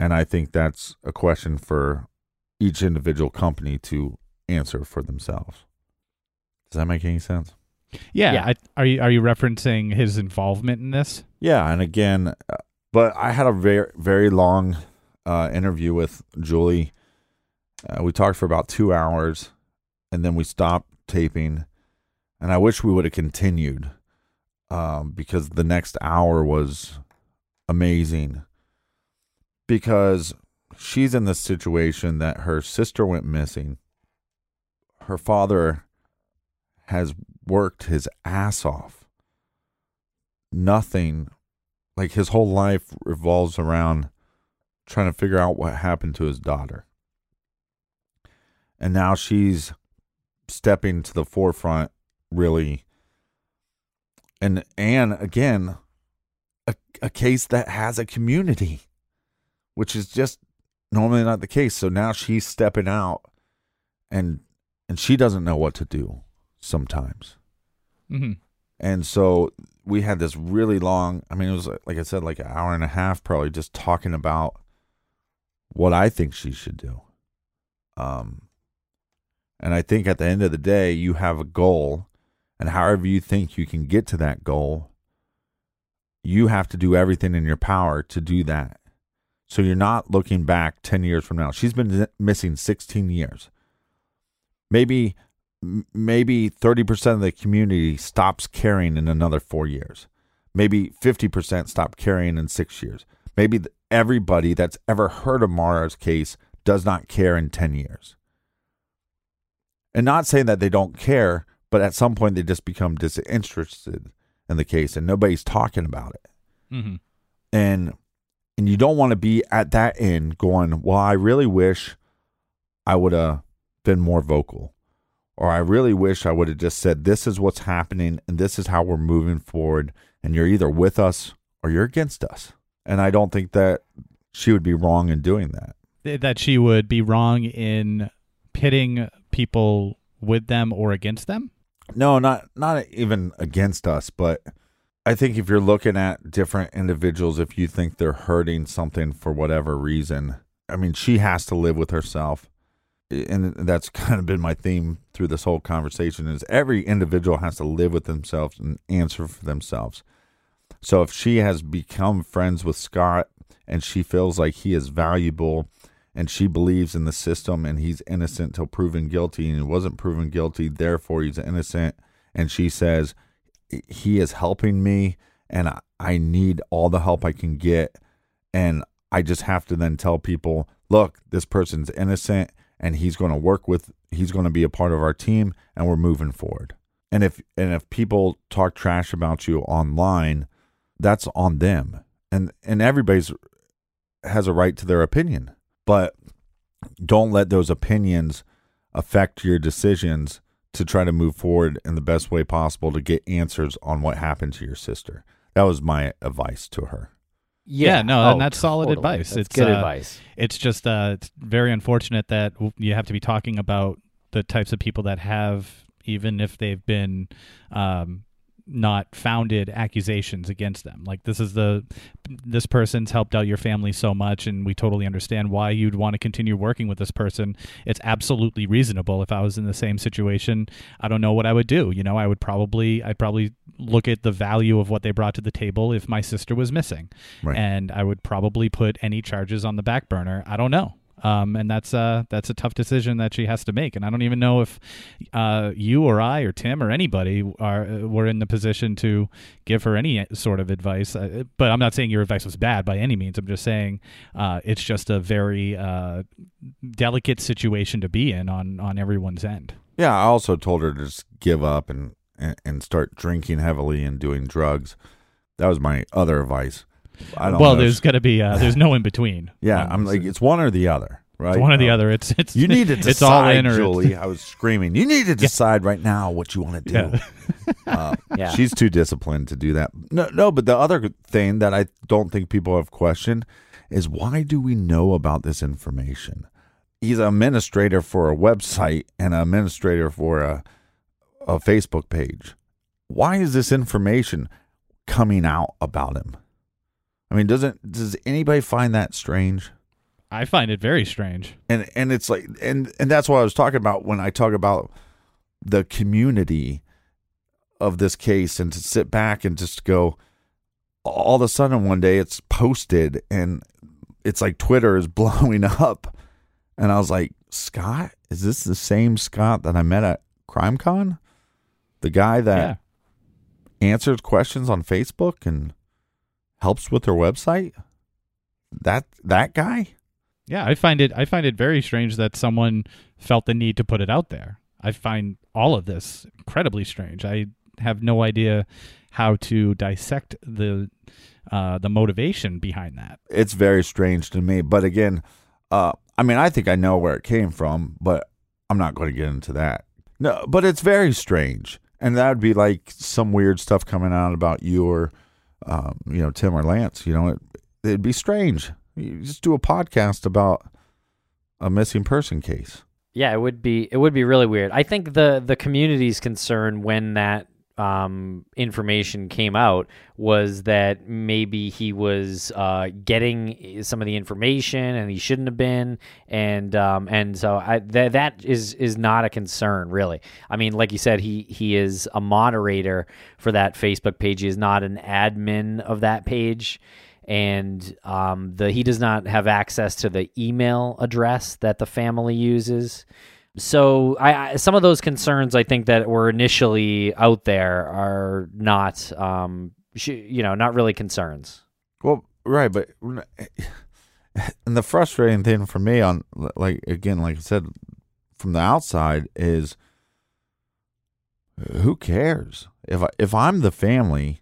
And I think that's a question for each individual company to answer for themselves. Does that make any sense? Yeah. yeah. I, are you are you referencing his involvement in this? Yeah. And again, uh, but I had a very, very long uh, interview with Julie. Uh, we talked for about two hours, and then we stopped taping. And I wish we would have continued um, because the next hour was amazing, because she's in this situation that her sister went missing. Her father has worked his ass off. Nothing, like his whole life revolves around trying to figure out what happened to his daughter. And now she's stepping to the forefront, really. And, and again, a, a case that has a community, which is just normally not the case. So now she's stepping out, and and she doesn't know what to do sometimes. Mm-hmm. And so we had this really long, I mean, it was, like I said, like an hour and a half probably, just talking about what I think she should do. Um, and I think at the end of the day, you have a goal, and however you think you can get to that goal, you have to do everything in your power to do that. So you're not looking back ten years from now. She's been missing sixteen years. Maybe maybe thirty percent of the community stops caring in another four years. Maybe fifty percent stop caring in six years. Maybe everybody that's ever heard of Maura's case does not care in ten years. And not saying that they don't care, but at some point they just become disinterested in the case and nobody's talking about it. Mm-hmm. And and you don't want to be at that end going, well, I really wish I would have been more vocal, or I really wish I would have just said, this is what's happening and this is how we're moving forward, and you're either with us or you're against us. And I don't think that she would be wrong in doing that. That she would be wrong in pitting people with them or against them? No, not not even against us, but I think if you're looking at different individuals, if you think they're hurting something for whatever reason, I mean, she has to live with herself. And that's kind of been my theme through this whole conversation, is every individual has to live with themselves and answer for themselves. So if she has become friends with Scott and she feels like he is valuable and she believes in the system and he's innocent till proven guilty and he wasn't proven guilty, therefore he's innocent, and she says, he is helping me and I, I need all the help I can get, and I just have to then tell people, look, this person's innocent and he's going to work with, he's going to be a part of our team, and we're moving forward. And if and if people talk trash about you online, that's on them. And and everybody's has a right to their opinion, but don't let those opinions affect your decisions to try to move forward in the best way possible to get answers on what happened to your sister. That was my advice to her. Yeah, yeah, no, oh, and that's solid totally. advice. That's it's good uh, advice. It's just uh, it's very unfortunate that you have to be talking about the types of people that have, even if they've been um, not founded accusations against them. Like, this is the this person's helped out your family so much, and we totally understand why you'd want to continue working with this person. It's absolutely reasonable. If I was in the same situation, I don't know what I would do. You know, I would probably I probably look at the value of what they brought to the table if my sister was missing, right, and I would probably put any charges on the back burner. I don't know. Um, and that's uh that's a tough decision that she has to make, and I don't even know if uh you or I or Tim or anybody are were in the position to give her any sort of advice. Uh, but I'm not saying your advice was bad by any means. I'm just saying uh it's just a very uh delicate situation to be in on on everyone's end. Yeah, I also told her to just give up and and, and start drinking heavily and doing drugs. That was my other advice. I don't well, know. There's got to be uh, there's no in between. Yeah, um, I'm like, it's one or the other, right? It's one or the um, other. It's it's you need to decide. It's all in, or Julie. I was screaming. You need to decide yeah. right now what you want to do. Yeah. uh, yeah. She's too disciplined to do that. No, no. But the other thing that I don't think people have questioned is, why do we know about this information? He's an administrator for a website and an administrator for a a Facebook page. Why is this information coming out about him? I mean, doesn't does anybody find that strange? I find it very strange. And and it's like and, and that's what I was talking about when I talk about the community of this case, and to sit back and just go, all of a sudden one day it's posted and it's like Twitter is blowing up. And I was like, Scott, is this the same Scott that I met at CrimeCon? The guy that yeah. answered questions on Facebook and helps with her website? That that guy? Yeah, I find it I find it very strange that someone felt the need to put it out there. I find all of this incredibly strange. I have no idea how to dissect the uh, the motivation behind that. It's very strange to me. But again, uh, I mean, I think I know where it came from, but I'm not going to get into that. No, but it's very strange. And that would be like some weird stuff coming out about you or, um, you know, Tim or Lance. You know, it, it'd be strange. You just do a podcast about a missing person case. Yeah, it would be it would be really weird. I think the the community's concern when that um, information came out was that maybe he was uh, getting some of the information and he shouldn't have been, and um, and so I, th- that is is not a concern really. I mean, like you said, he he is a moderator for that Facebook page. He is not an admin of that page. And um, the he does not have access to the email address that the family uses. So I, I, some of those concerns I think that were initially out there are not, um, sh- you know, not really concerns. Well, right, but and the frustrating thing for me on, like again, like I said, from the outside is, who cares if I, if I'm the family.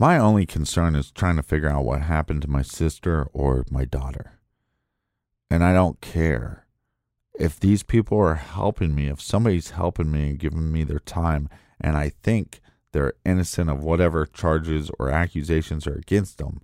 My only concern is trying to figure out what happened to my sister or my daughter. And I don't care if these people are helping me, if somebody's helping me and giving me their time, and I think they're innocent of whatever charges or accusations are against them,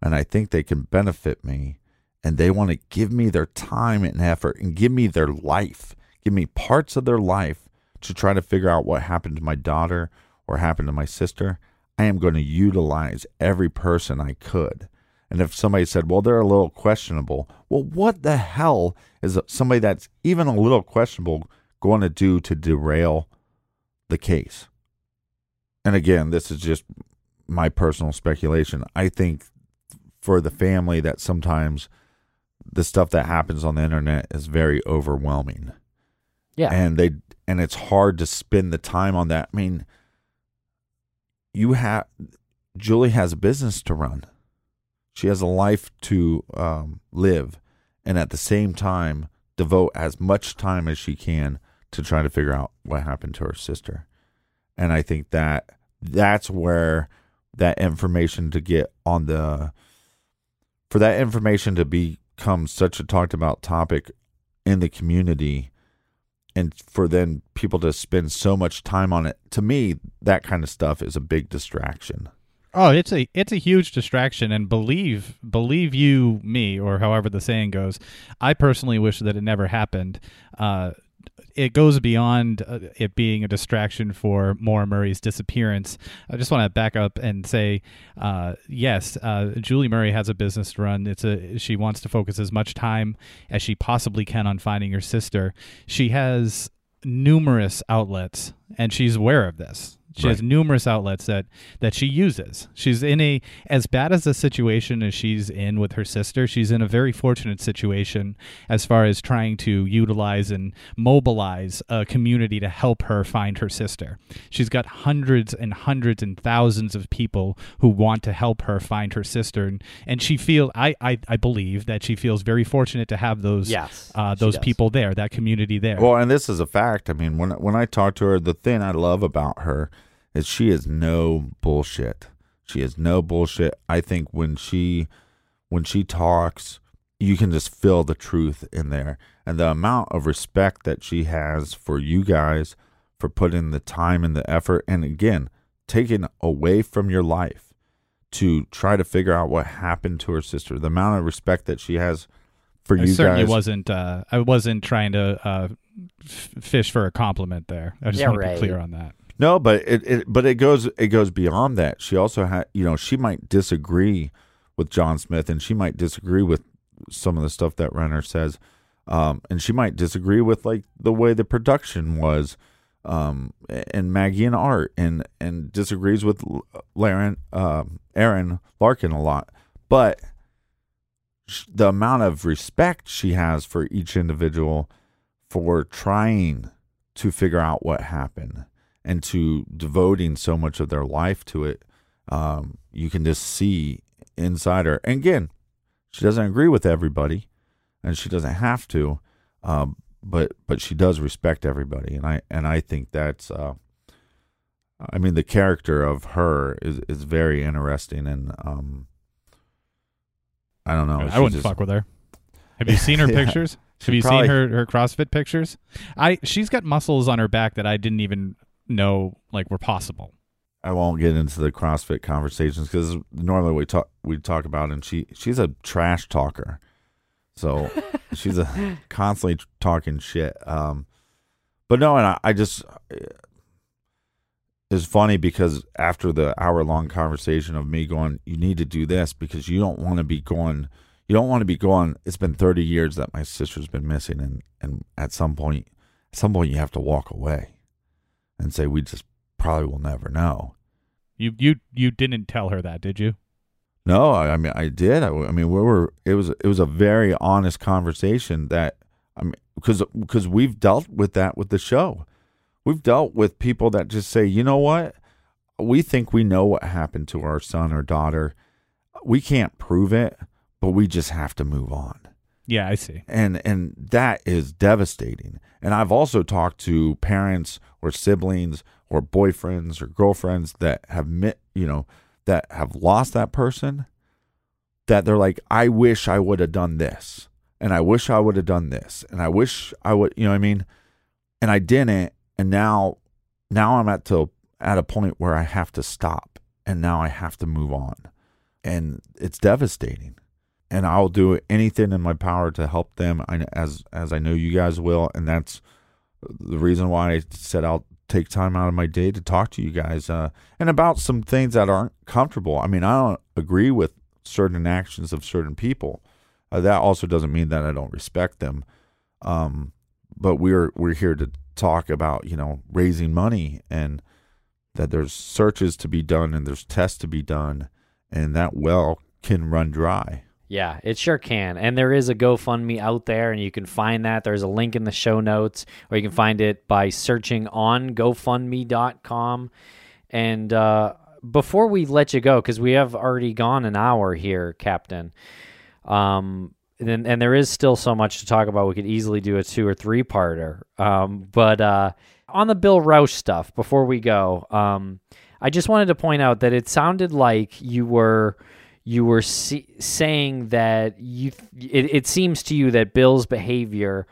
and I think they can benefit me, and they want to give me their time and effort and give me their life, give me parts of their life to try to figure out what happened to my daughter or happened to my sister. I am going to utilize every person I could. And if somebody said, well, they're a little questionable, well, what the hell is somebody that's even a little questionable going to do to derail the case? And again, this is just my personal speculation. I think for the family that sometimes the stuff that happens on the internet is very overwhelming. Yeah. And they, and it's hard to spend the time on that. I mean, You have Julie has a business to run. She has a life to um, live, and at the same time, devote as much time as she can to try to figure out what happened to her sister. And I think that that's where that information to get on the for that information to become such a talked about topic in the community. And for then people to spend so much time on it, to me, that kind of stuff is a big distraction. Oh, it's a it's a huge distraction. And believe believe you me, or however the saying goes, I personally wish that it never happened. Uh, it goes beyond uh, it being a distraction for Maura Murray's disappearance. I just want to back up and say, uh, yes, uh, Julie Murray has a business to run. It's a she wants to focus as much time as she possibly can on finding her sister. She has numerous outlets, and she's aware of this. She right. has numerous outlets that, that she uses. She's in a, as bad as the situation as she's in with her sister, she's in a very fortunate situation as far as trying to utilize and mobilize a community to help her find her sister. She's got hundreds and hundreds and thousands of people who want to help her find her sister. And, and she feels, I, I, I believe that she feels very fortunate to have those yes, uh, those people there, that community there. Well, and this is a fact. I mean, when when I talk to her, the thing I love about her is she is no bullshit. She is no bullshit. I think when she when she talks, you can just feel the truth in there. And the amount of respect that she has for you guys, for putting the time and the effort, and again, taking away from your life to try to figure out what happened to her sister. The amount of respect that she has for I you certainly guys. Wasn't, uh, I wasn't trying to uh, f- fish for a compliment there. I just yeah, want right. to be clear on that. No, but it, it but it goes it goes beyond that. She also had, you know, she might disagree with John Smith, and she might disagree with some of the stuff that Renner says, um, and she might disagree with like the way the production was, um, and Maggie and Art, and and disagrees with Laren, uh, Erin Larkin a lot. But the amount of respect she has for each individual for trying to figure out what happened. And to devoting so much of their life to it, um, you can just see inside her. And again, she doesn't agree with everybody, and she doesn't have to, um, but but she does respect everybody. And I and I think that's, uh, I mean, the character of her is, is very interesting. And um, I don't know. I wouldn't just, fuck with her. Have you seen her yeah. pictures? Have you probably seen her, her CrossFit pictures? I She's got muscles on her back that I didn't even know like were possible. I won't get into the CrossFit conversations because normally we talk we talk about, and she she's a trash talker, so she's a constantly talking shit. Um, but no, and I, I just it's funny because after the hour long conversation of me going, you need to do this because you don't want to be going, you don't want to be going. It's been thirty years that my sister's been missing, and and at some point, at some point you have to walk away and say we just probably will never know. You you you didn't tell her that, did you? No, I, I mean I did. I, I mean we were. It was it was a very honest conversation that I mean because because we've dealt with that with the show. We've dealt with people that just say, you know what, we think we know what happened to our son or daughter. We can't prove it, but we just have to move on. Yeah, I see. And and that is devastating. And I've also talked to parents or siblings or boyfriends or girlfriends that have met, you know, that have lost that person, that they're like, I wish I would have done this, and I wish I would have done this, and I wish I would, you know what I mean? And I didn't, and now now I'm at to at a point where I have to stop, and now I have to move on. And it's devastating. And I'll do anything in my power to help them, as as I know you guys will, and that's the reason why I set out take time out of my day to talk to you guys uh, and about some things that aren't comfortable. I mean, I don't agree with certain actions of certain people. Uh, that also doesn't mean that I don't respect them. Um, but we're we're here to talk about, you know, raising money, and that there's searches to be done and there's tests to be done, and that well can run dry. Yeah, it sure can. And there is a GoFundMe out there, and you can find that. There's a link in the show notes, or you can find it by searching on GoFundMe dot com. And uh, before we let you go, because we have already gone an hour here, Captain, um, and, and there is still so much to talk about. We could easily do a two- or three-parter. Um, but uh, on the Bill Roush stuff, before we go, um, I just wanted to point out that it sounded like you were... You were see- saying that you. Th- it, it seems to you that Bill's behavior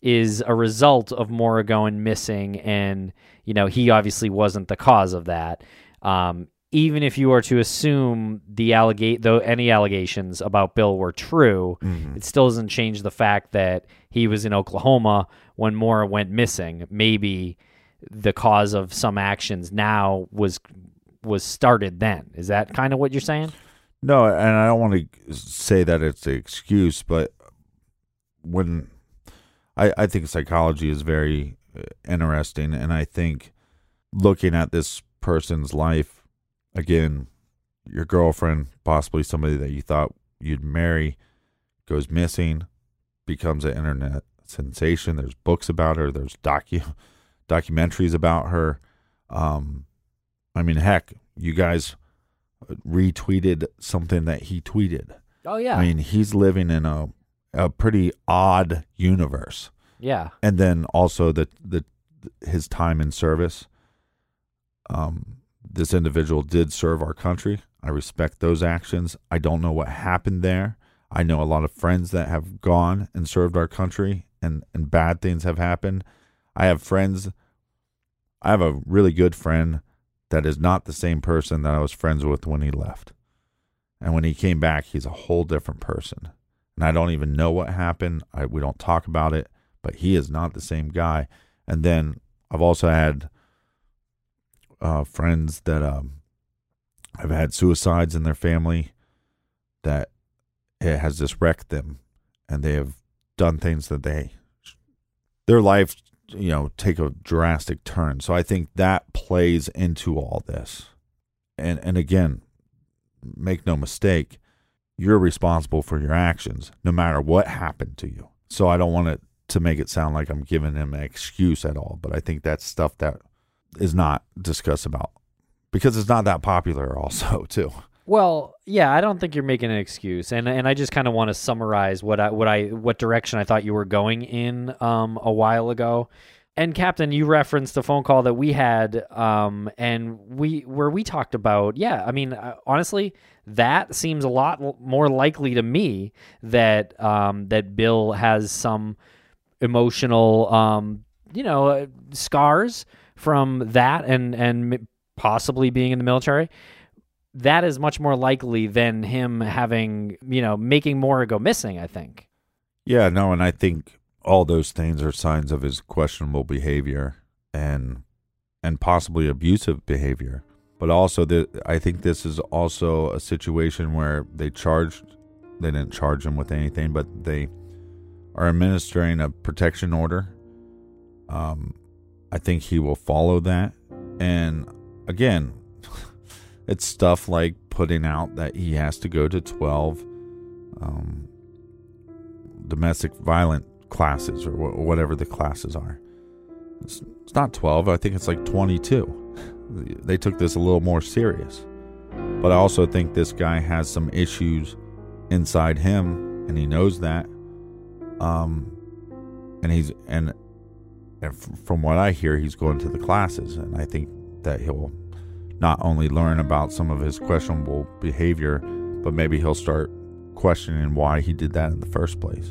is a result of Maura going missing, and you know he obviously wasn't the cause of that. Um, even if you are to assume the allega- though any allegations about Bill were true, mm-hmm. It still doesn't change the fact that he was in Oklahoma when Maura went missing. Maybe the cause of some actions now was was started then. Is that kind of what you're saying? No, and I don't want to say that it's an excuse, but when I, I think psychology is very interesting, and I think looking at this person's life, again, your girlfriend, possibly somebody that you thought you'd marry, goes missing, becomes an internet sensation. There's books about her. There's docu documentaries about her. Um, I mean, heck, you guys retweeted something that he tweeted. Oh yeah. I mean, he's living in a a pretty odd universe. Yeah. And then also the the his time in service. Um, this individual did serve our country. I respect those actions. I don't know what happened there. I know a lot of friends that have gone and served our country, and and bad things have happened. I have friends. I have a really good friend that is not the same person that I was friends with when he left. And when he came back, he's a whole different person. And I don't even know what happened. I, we don't talk about it, but he is not the same guy. And then I've also had uh, friends that um, have had suicides in their family, that it has just wrecked them. And they have done things that they, their life, you know, take a drastic turn. So I think that plays into all this. And and again, make no mistake, you're responsible for your actions, no matter what happened to you. So I don't want it to make it sound like I'm giving him an excuse at all, but I think that's stuff that is not discussed about, because it's not that popular also too. Well, yeah, I don't think you're making an excuse, and and I just kind of want to summarize what I what I what direction I thought you were going in um, a while ago. And Captain, you referenced the phone call that we had, um, and we where we talked about, yeah, I mean, uh, honestly, that seems a lot l- more likely to me that um, that Bill has some emotional, um, you know, uh, scars from that, and and possibly being in the military. That is much more likely than him having, you know, making Maura go missing, I think. Yeah, no, and I think all those things are signs of his questionable behavior and and possibly abusive behavior. But also, the, I think this is also a situation where they charged, they didn't charge him with anything, but they are administering a protection order. Um, I think he will follow that. And again, it's stuff like putting out that he has to go to twelve um, domestic violent classes or wh- whatever the classes are. It's, it's not twelve. I think it's like twenty-two. They took this a little more serious. But I also think this guy has some issues inside him, and he knows that. Um, and he's and, and from what I hear, he's going to the classes, and I think that he'll not only learn about some of his questionable behavior, but maybe he'll start questioning why he did that in the first place.